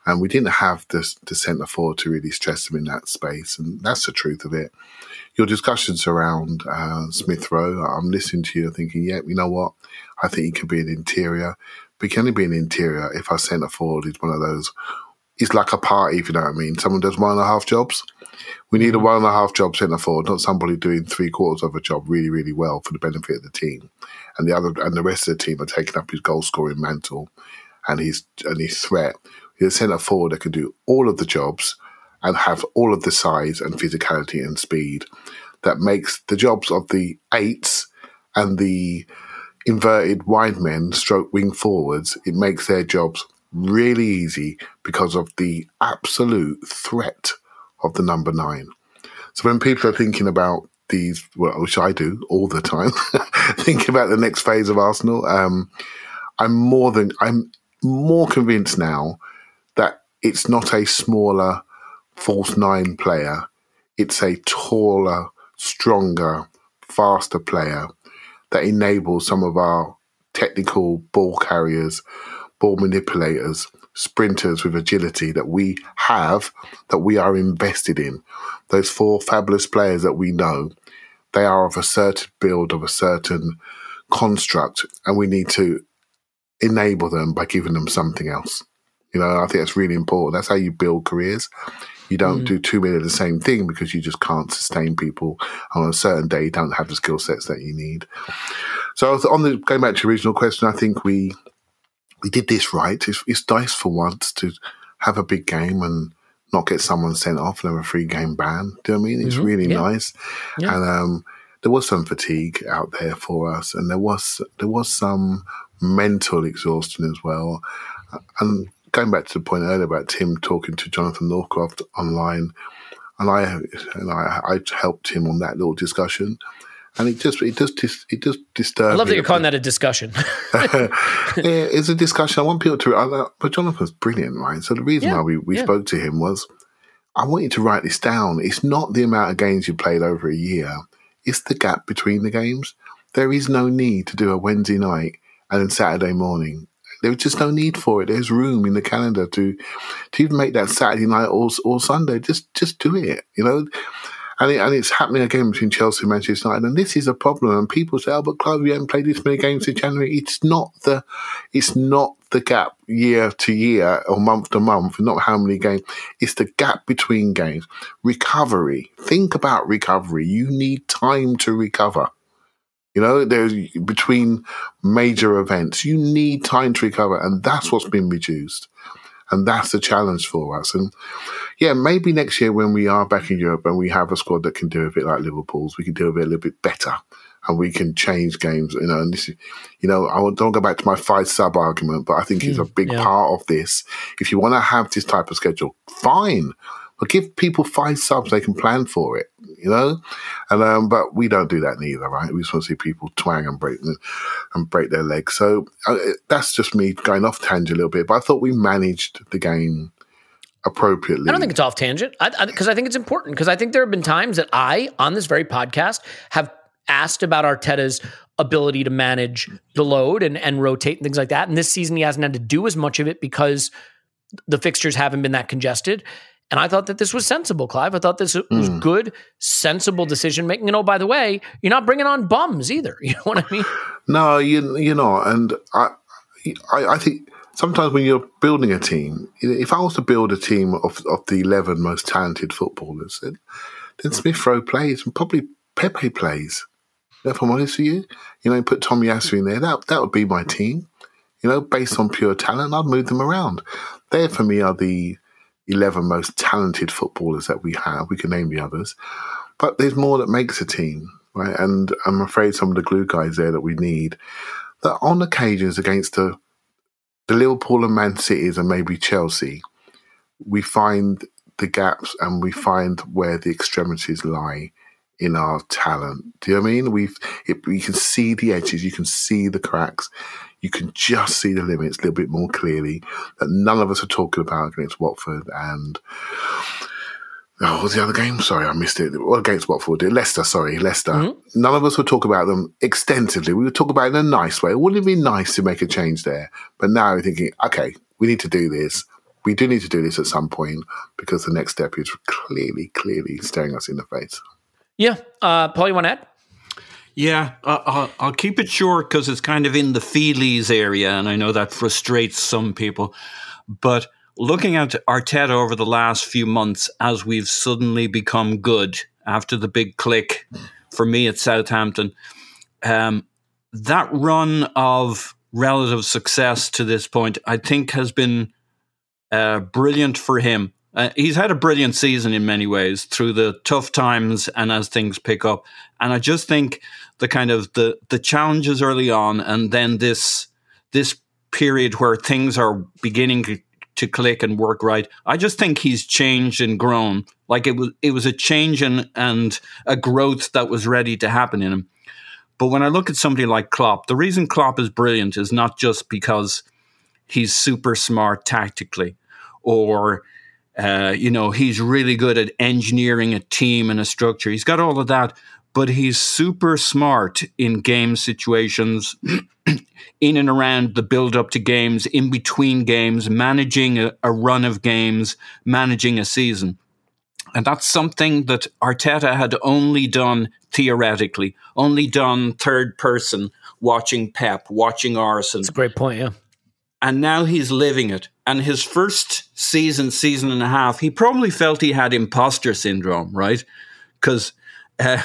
and we didn't have this, the centre forward to really stress them in that space, and that's the truth of it. Your discussions around uh, Smith Rowe, I'm listening to you thinking, yeah, you know what, I think he can be an interior, but he can only be an interior if our centre forward is one of those. It's like a party, if you know what I mean. Someone does one and a half jobs. We need a one and a half job centre forward, not somebody doing three quarters of a job really, really well for the benefit of the team. And the other and the rest of the team are taking up his goal scoring mantle and his and his threat. He's a centre forward that can do all of the jobs and have all of the size and physicality and speed that makes the jobs of the eights and the inverted wide men, stroke wing forwards, it makes their jobs really easy because of the absolute threat of the number nine. So when people are thinking about these, well, which I do all the time, thinking about the next phase of Arsenal, um, I'm more than I'm more convinced now that it's not a smaller false nine player; it's a taller, stronger, faster player that enables some of our technical ball carriers, ball manipulators, sprinters with agility that we have, that we are invested in. Those four fabulous players that we know, they are of a certain build, of a certain construct, and we need to enable them by giving them something else. You know, I think that's really important. That's how you build careers. You don't mm. do too many of the same thing because you just can't sustain people. And on a certain day, you don't have the skill sets that you need. So on the going back to your original question, I think we... We did this right. It's, it's nice for once to have a big game and not get someone sent off and have a three-game ban. Do you know what I mean? It's mm-hmm. really yeah. nice. Yeah. And um, there was some fatigue out there for us, and there was there was some mental exhaustion as well. And going back to the point earlier about Tim talking to Jonathan Northcroft online, and I and I, I helped him on that little discussion. And it just, it just, it just disturbs. I love that you're calling that a discussion. Yeah, it's a discussion. I want people to, I, but Jonathan's brilliant, right? So the reason yeah, why we, we yeah. spoke to him was, I want you to write this down. It's not the amount of games you played over a year. It's the gap between the games. There is no need to do a Wednesday night and then Saturday morning. There's just no need for it. There's room in the calendar to, to even make that Saturday night or, or Sunday. Just, just do it, you know? And, it, and it's happening again between Chelsea and Manchester United. And this is a problem. And people say, oh, but Clive, we haven't played this many games in January. It's not the it's not the gap year to year or month to month, not how many games. It's the gap between games. Recovery. Think about recovery. You need time to recover. You know, there's between major events. You need time to recover. And that's what's been reduced. And that's the challenge for us. And yeah, maybe next year when we are back in Europe and we have a squad that can do a bit like Liverpool's, we can do a bit a little bit better, and we can change games. You know, and this, is, you know, I don't go back to my five sub argument, but I think mm, it's a big yeah. part of this. If you want to have this type of schedule, fine, but give people five subs; they can plan for it. You know, and um, but we don't do that neither, right? We just want to see people twang and break and break their legs. So uh, that's just me going off tangent a little bit. But I thought we managed the game appropriately. I don't think it's off tangent because I, I, I think it's important. Because I think there have been times that I, on this very podcast, have asked about Arteta's ability to manage the load and and rotate and things like that. And this season, he hasn't had to do as much of it because the fixtures haven't been that congested. And I thought that this was sensible, Clive. I thought this was mm. good, sensible decision-making. And oh, by the way, you're not bringing on bums either. You know what I mean? No, you, you're not. And I, I, I think sometimes when you're building a team, if I was to build a team of, of the eleven most talented footballers, then, then Smith Rowe plays and probably Pepe plays. If I'm honest with you, you know, put Tommy Asu in there, that, that would be my team. You know, based on pure talent, I'd move them around. They, for me, are the eleven most talented footballers that we have. We can name the others. But there's more that makes a team, right? And I'm afraid some of the glue guys there that we need, that on occasions against the, the Liverpool and Man Cities and maybe Chelsea, we find the gaps and we find where the extremities lie in our talent. Do you know what I mean? We've, it, you can see the edges, you can see the cracks, you can just see the limits a little bit more clearly that none of us are talking about against Watford and... Oh, what was the other game? Sorry, I missed it. Well, against Watford. Leicester, sorry, Leicester. Mm-hmm. None of us would talk about them extensively. We would talk about it in a nice way. Wouldn't it be nice to make a change there? But now we're thinking, okay, we need to do this. We do need to do this at some point because the next step is clearly, clearly staring us in the face. Yeah. Uh, Paul, you want to add? Yeah, uh, I'll, I'll keep it short because it's kind of in the feelies area, and I know that frustrates some people. But looking at Arteta over the last few months, as we've suddenly become good after the big click for me at Southampton, um, that run of relative success to this point, I think, has been uh, brilliant for him. Uh, he's had a brilliant season in many ways through the tough times and as things pick up. And I just think the kind of the, the challenges early on and then this this period where things are beginning to click and work right. I just think he's changed and grown. Like it was it was a change and, and a growth that was ready to happen in him. But when I look at somebody like Klopp, the reason Klopp is brilliant is not just because he's super smart tactically or... Uh, you know, he's really good at engineering a team and a structure. He's got all of that, but he's super smart in game situations, in and around the build-up to games, in between games, managing a, a run of games, managing a season. And that's something that Arteta had only done theoretically, only done third person, watching Pep, watching Arsène. That's a great point, yeah. And now he's living it. And his first season, season and a half, he probably felt he had imposter syndrome, right? Because uh,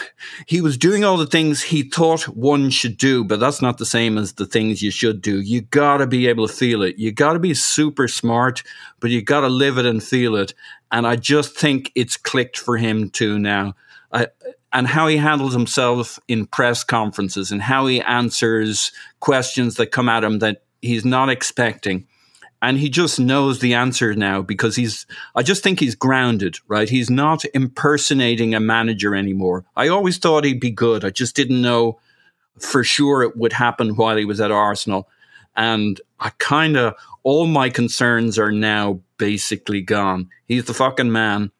he was doing all the things he thought one should do, but that's not the same as the things you should do. You got to be able to feel it. You got to be super smart, but you got to live it and feel it. And I just think it's clicked for him too now. I, and how he handles himself in press conferences and how he answers questions that come at him that he's not expecting. And he just knows the answer now because he's, I just think he's grounded, right? He's not impersonating a manager anymore. I always thought he'd be good. I just didn't know for sure it would happen while he was at Arsenal. And I kind of, all my concerns are now basically gone. He's the fucking man.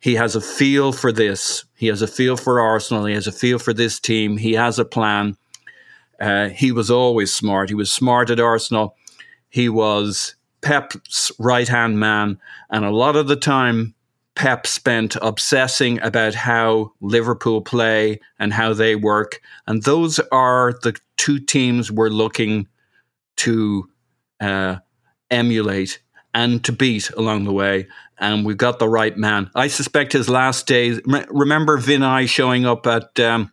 He has a feel for this. He has a feel for Arsenal. He has a feel for this team. He has a plan. Uh, he was always smart. He was smart at Arsenal. He was Pep's right-hand man, and a lot of the time Pep spent obsessing about how Liverpool play and how they work, and those are the two teams we're looking to uh, emulate and to beat along the way, and we've got the right man. I suspect his last days... Remember Vinai showing up at um,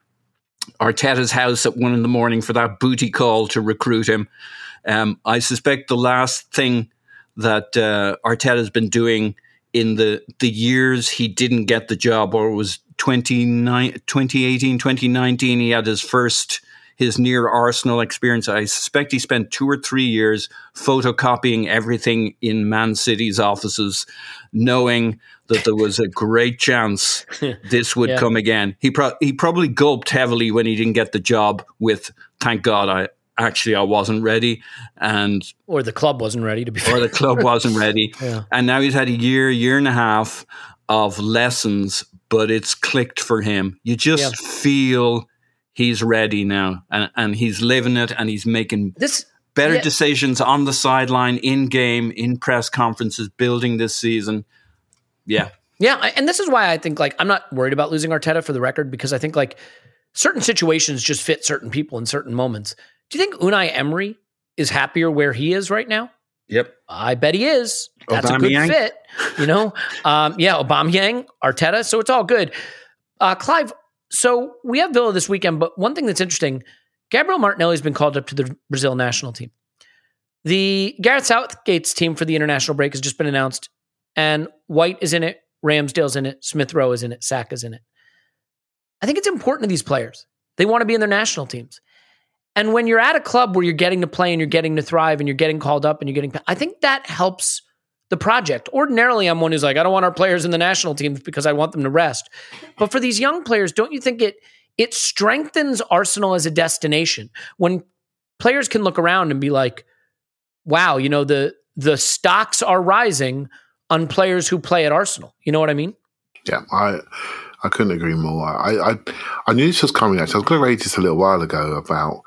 Arteta's house at one in the morning for that booty call to recruit him? Um, I suspect the last thing that uh, Arteta's been doing in the, the years he didn't get the job, or it was twenty eighteen, twenty nineteen, he had his first, his near Arsenal experience. I suspect he spent two or three years photocopying everything in Man City's offices, knowing that there was a great chance this would yeah. come again. He, pro- he probably gulped heavily when he didn't get the job with, thank God I... Actually, I wasn't ready. and Or the club wasn't ready, to be fair. Or the club wasn't ready. yeah. And now he's had a year, year and a half of lessons, but it's clicked for him. You just yeah. feel he's ready now, and, and he's living it, and he's making this, better yeah. decisions on the sideline, in-game, in press conferences, building this season. yeah. Yeah, and this is why I think, like, I'm not worried about losing Arteta, for the record, because I think, like, certain situations just fit certain people in certain moments. Do you think Unai Emery is happier where he is right now? Yep. I bet he is. That's Obama a good Yang. fit, you know? um, yeah, Aubameyang, Arteta, so it's all good. Uh, Clive, so we have Villa this weekend, but one thing that's interesting, Gabriel Martinelli's been called up to the Brazil national team. The Gareth Southgate's team for the international break has just been announced, and White is in it, Ramsdale's in it, Smith Rowe is in it, Saka's in it. I think it's important to these players. They want to be in their national teams. And when you're at a club where you're getting to play and you're getting to thrive and you're getting called up and you're getting, I think that helps the project. Ordinarily, I'm one who's like, I don't want our players in the national teams because I want them to rest. But for these young players, don't you think it it strengthens Arsenal as a destination when players can look around and be like, wow, you know, the the stocks are rising on players who play at Arsenal. You know what I mean? Yeah, I I couldn't agree more. I I, I knew this was coming out. So I was going to rate this a little while ago about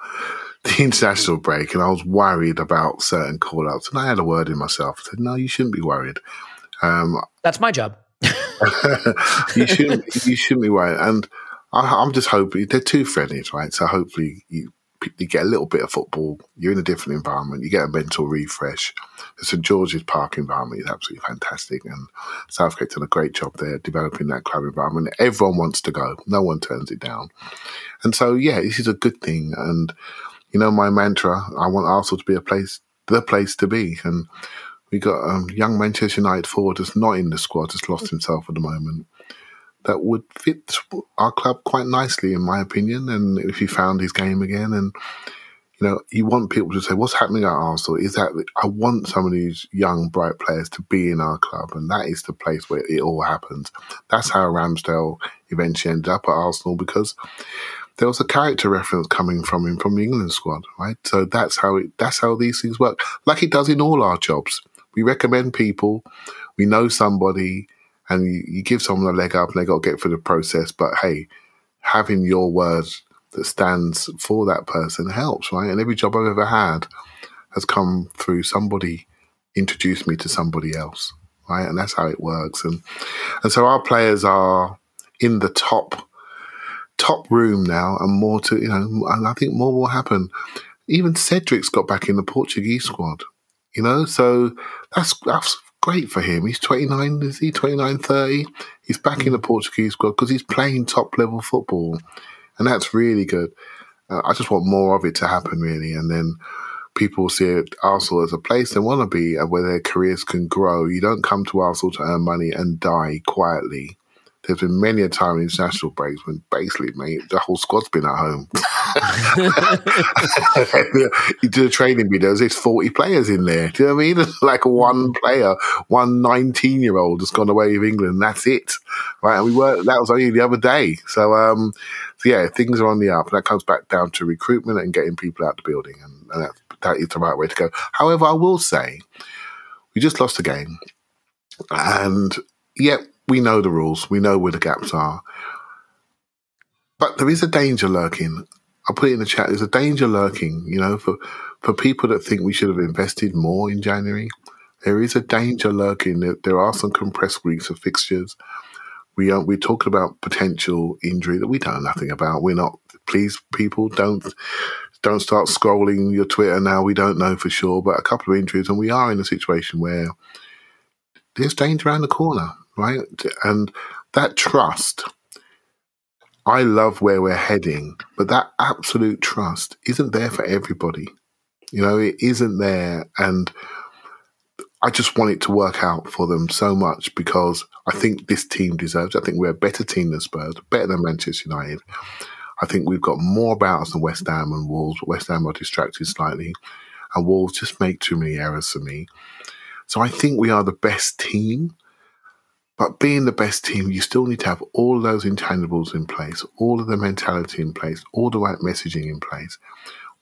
the international break, and I was worried about certain call-ups. And I had a word in myself. I said, no, you shouldn't be worried. Um, That's my job. you shouldn't You shouldn't be worried. And I, I'm just hoping, they're two friendlies, right? So hopefully you, you get a little bit of football. You're in a different environment. You get a mental refresh. The St George's Park environment is absolutely fantastic, and Southgate's done a great job there developing that club environment. Everyone wants to go. No one turns it down. And so, yeah, this is a good thing. And, you know, my mantra, I want Arsenal to be a place, the place to be. And we got um, young Manchester United forward that's not in the squad, that's lost himself at the moment, that would fit our club quite nicely, in my opinion, and if he found his game again. And, you know, you want people to say, what's happening at Arsenal? Is that I want some of these young, bright players to be in our club, and that is the place where it all happens. That's how Ramsdale eventually ended up at Arsenal, because there was a character reference coming from him from the England squad, right? So that's how it, that's how these things work, like it does in all our jobs. We recommend people, we know somebody, and you, you give someone a leg up and they got to get through the process. But, hey, having your word that stands for that person helps, right? And every job I've ever had has come through somebody introduced me to somebody else, right? And that's how it works. And and so our players are in the top top room now, and more to, you know, and I think more will happen. Even Cedric's got back in the Portuguese squad, you know? So that's that's... great for him. He's twenty-nine, is he? twenty-nine, thirty. He's back in the Portuguese squad because he's playing top-level football, and that's really good. Uh, I just want more of it to happen, really, and then people see it, Arsenal as a place they want to be and where their careers can grow. You don't come to Arsenal to earn money and die quietly. There's been many a time in international breaks when basically, mate, the whole squad's been at home. You do a training video, there's forty players in there. Do you know what I mean? Like one player, one nineteen-year-old has gone away with England, and that's it. Right? And we were, that was only the other day. So, um, so, yeah, things are on the up. And that comes back down to recruitment and getting people out the building. And, and that, that is the right way to go. However, I will say, we just lost a game. And, yeah, we know the rules. We know where the gaps are. But there is a danger lurking. I'll put it in the chat. There's a danger lurking, you know, for, for people that think we should have invested more in January. There is a danger lurking. There, there are some compressed weeks of fixtures. We are, we're talking about potential injury that we don't know nothing about. We're not, please, people, don't don't start scrolling your Twitter now. We don't know for sure, but a couple of injuries, and we are in a situation where there's danger around the corner. Right? And that trust, I love where we're heading, but that absolute trust isn't there for everybody. You know, it isn't there. And I just want it to work out for them so much, because I think this team deserves it. I think we're a better team than Spurs, better than Manchester United. I think we've got more about us than West Ham and Wolves, but West Ham are distracted slightly, and Wolves just make too many errors for me. So I think we are the best team. But being the best team, you still need to have all those intangibles in place, all of the mentality in place, all the right messaging in place,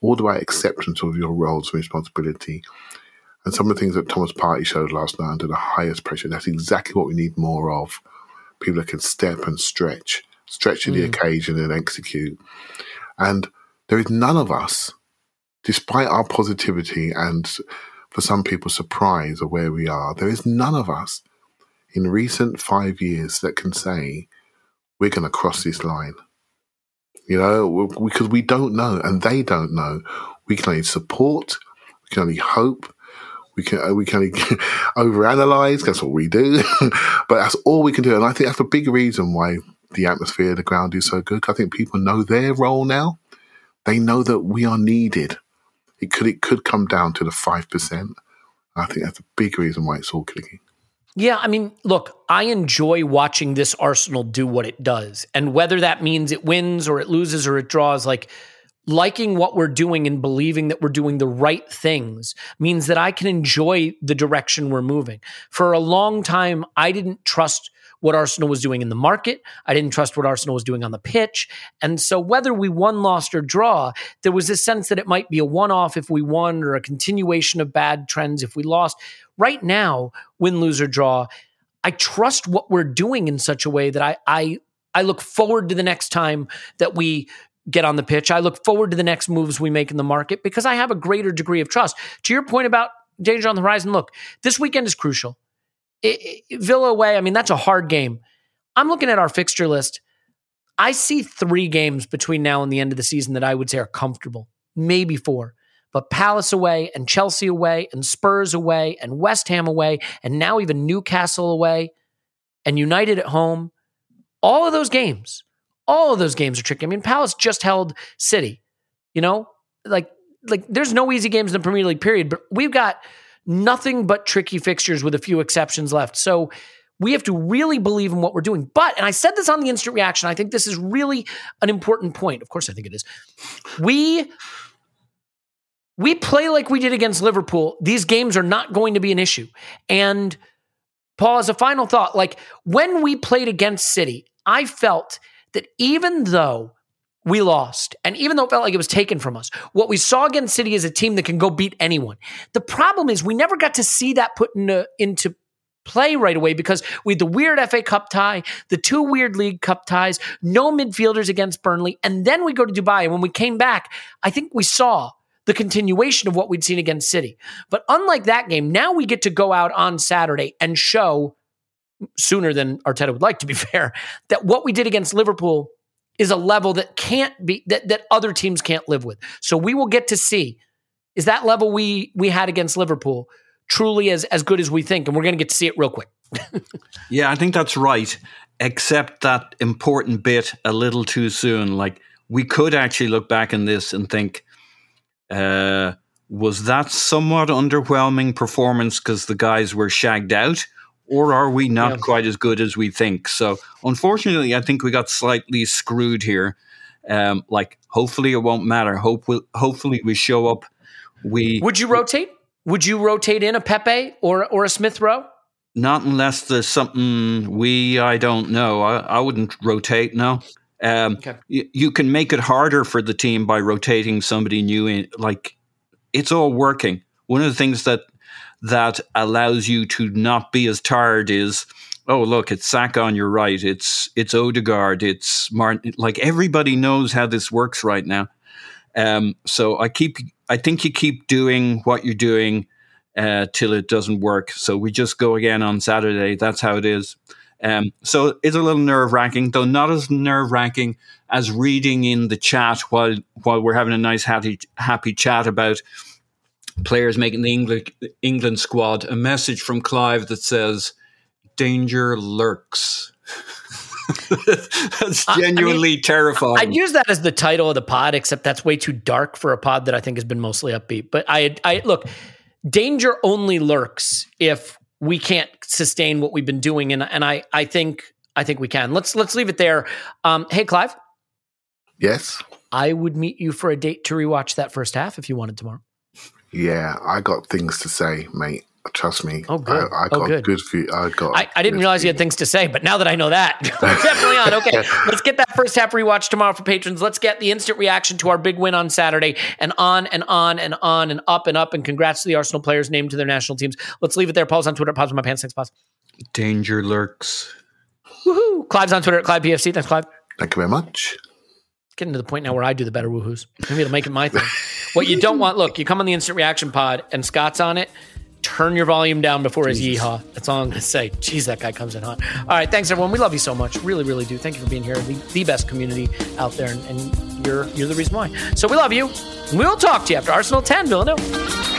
all the right acceptance of your roles and responsibility. And some of the things that Thomas Partey showed last night under the highest pressure, that's exactly what we need more of. People that can step and stretch, stretch to mm. the occasion and execute. And there is none of us, despite our positivity and for some people surprise of where we are, there is none of us in recent five years that can say, we're going to cross this line. You know, because we don't know and they don't know. We can only support, we can only hope, we can we can only overanalyze. That's what we do. But that's all we can do. And I think that's a big reason why the atmosphere, the ground is so good. I think people know their role now. They know that we are needed. It could it could come down to the five percent. I think that's a big reason why it's all clicking. Yeah, I mean, look, I enjoy watching this Arsenal do what it does. And whether that means it wins or it loses or it draws, like liking what we're doing and believing that we're doing the right things means that I can enjoy the direction we're moving. For a long time, I didn't trust what Arsenal was doing in the market. I didn't trust what Arsenal was doing on the pitch. And so whether we won, lost, or draw, there was this sense that it might be a one-off if we won or a continuation of bad trends if we lost. Right now, win, lose, or draw, I trust what we're doing in such a way that I I, I look forward to the next time that we get on the pitch. I look forward to the next moves we make in the market because I have a greater degree of trust. To your point about danger on the horizon, look, this weekend is crucial. It, it, Villa away, I mean, that's a hard game. I'm looking at our fixture list. I see three games between now and the end of the season that I would say are comfortable, maybe four. But Palace away and Chelsea away and Spurs away and West Ham away and now even Newcastle away and United at home. All of those games, all of those games are tricky. I mean, Palace just held City, you know? Like, like there's no easy games in the Premier League, period. But we've got nothing but tricky fixtures with a few exceptions left. So we have to really believe in what we're doing. But, and I said this on the instant reaction, I think this is really an important point. Of course, I think it is. We, we play like we did against Liverpool. These games are not going to be an issue. And Paul, as a final thought, like when we played against City, I felt that even though we lost, and even though it felt like it was taken from us, what we saw against City is a team that can go beat anyone. The problem is we never got to see that put into, into play right away because we had the weird F A Cup tie, the two weird League Cup ties, no midfielders against Burnley, and then we go to Dubai. And when we came back, I think we saw the continuation of what we'd seen against City. But unlike that game, now we get to go out on Saturday and show, sooner than Arteta would like, to be fair, that what we did against Liverpool is a level that can't be that, that other teams can't live with. So we will get to see, is that level we we had against Liverpool truly as as good as we think? And we're going to get to see it real quick. Yeah, I think that's right. Except that important bit a little too soon. Like we could actually look back in this and think, uh, was that somewhat underwhelming performance because the guys were shagged out? Or are we not yeah. quite as good as we think? So, unfortunately, I think we got slightly screwed here. Um, like, hopefully it won't matter. Hope we'll, hopefully we show up. We Would you rotate? Would you rotate in a Pepe or or a Smith Rowe? Not unless there's something we, I don't know. I, I wouldn't rotate, no. Um, okay. y- you can make it harder for the team by rotating somebody new in. Like, it's all working. One of the things that that allows you to not be as tired is, oh, look, it's Saka on your right, it's it's Odegaard, it's Martin. Like, everybody knows how this works right now. Um, so I keep, I think you keep doing what you're doing uh, till it doesn't work. So we just go again on Saturday. That's how it is. Um, so it's a little nerve-wracking, though not as nerve-wracking as reading in the chat while while we're having a nice, happy, happy chat about players making the England, England squad, a message from Clive that says, danger lurks. That's genuinely I mean, terrifying. I'd use that as the title of the pod, except that's way too dark for a pod that I think has been mostly upbeat. But I, I look, danger only lurks if we can't sustain what we've been doing. And, and I, I think I think we can. Let's let's leave it there. Um, hey, Clive. Yes? I would meet you for a date to rewatch that first half if you wanted tomorrow. Yeah, I got things to say, mate. Trust me. Oh, good. I, I got oh, good. good for you. I got. I, I didn't realize view. you had things to say, but now that I know that, definitely on. Okay, let's get that first half rewatch tomorrow for patrons. Let's get the instant reaction to our big win on Saturday, and on and on and on and up and up. And congrats to the Arsenal players named to their national teams. Let's leave it there. Paul's on Twitter. Paul's on my pants. Thanks, Paul. Danger lurks. Woohoo! Clive's on Twitter at Clive P F C. Thanks, Clive. Thank you very much. Getting to the point now where I do the better woohoos. Maybe it'll make it my thing. What you don't want, look, you come on the instant reaction pod and Scott's on it Turn your volume down before Jesus. His yeehaw. That's all I'm going to say. Jeez, that guy comes in hot. All right. Thanks, everyone. We love you so much. Really, really do. Thank you for being here. The, the best community out there. And, and you're, you're the reason why. So we love you. We'll talk to you after Arsenal ten Villanova.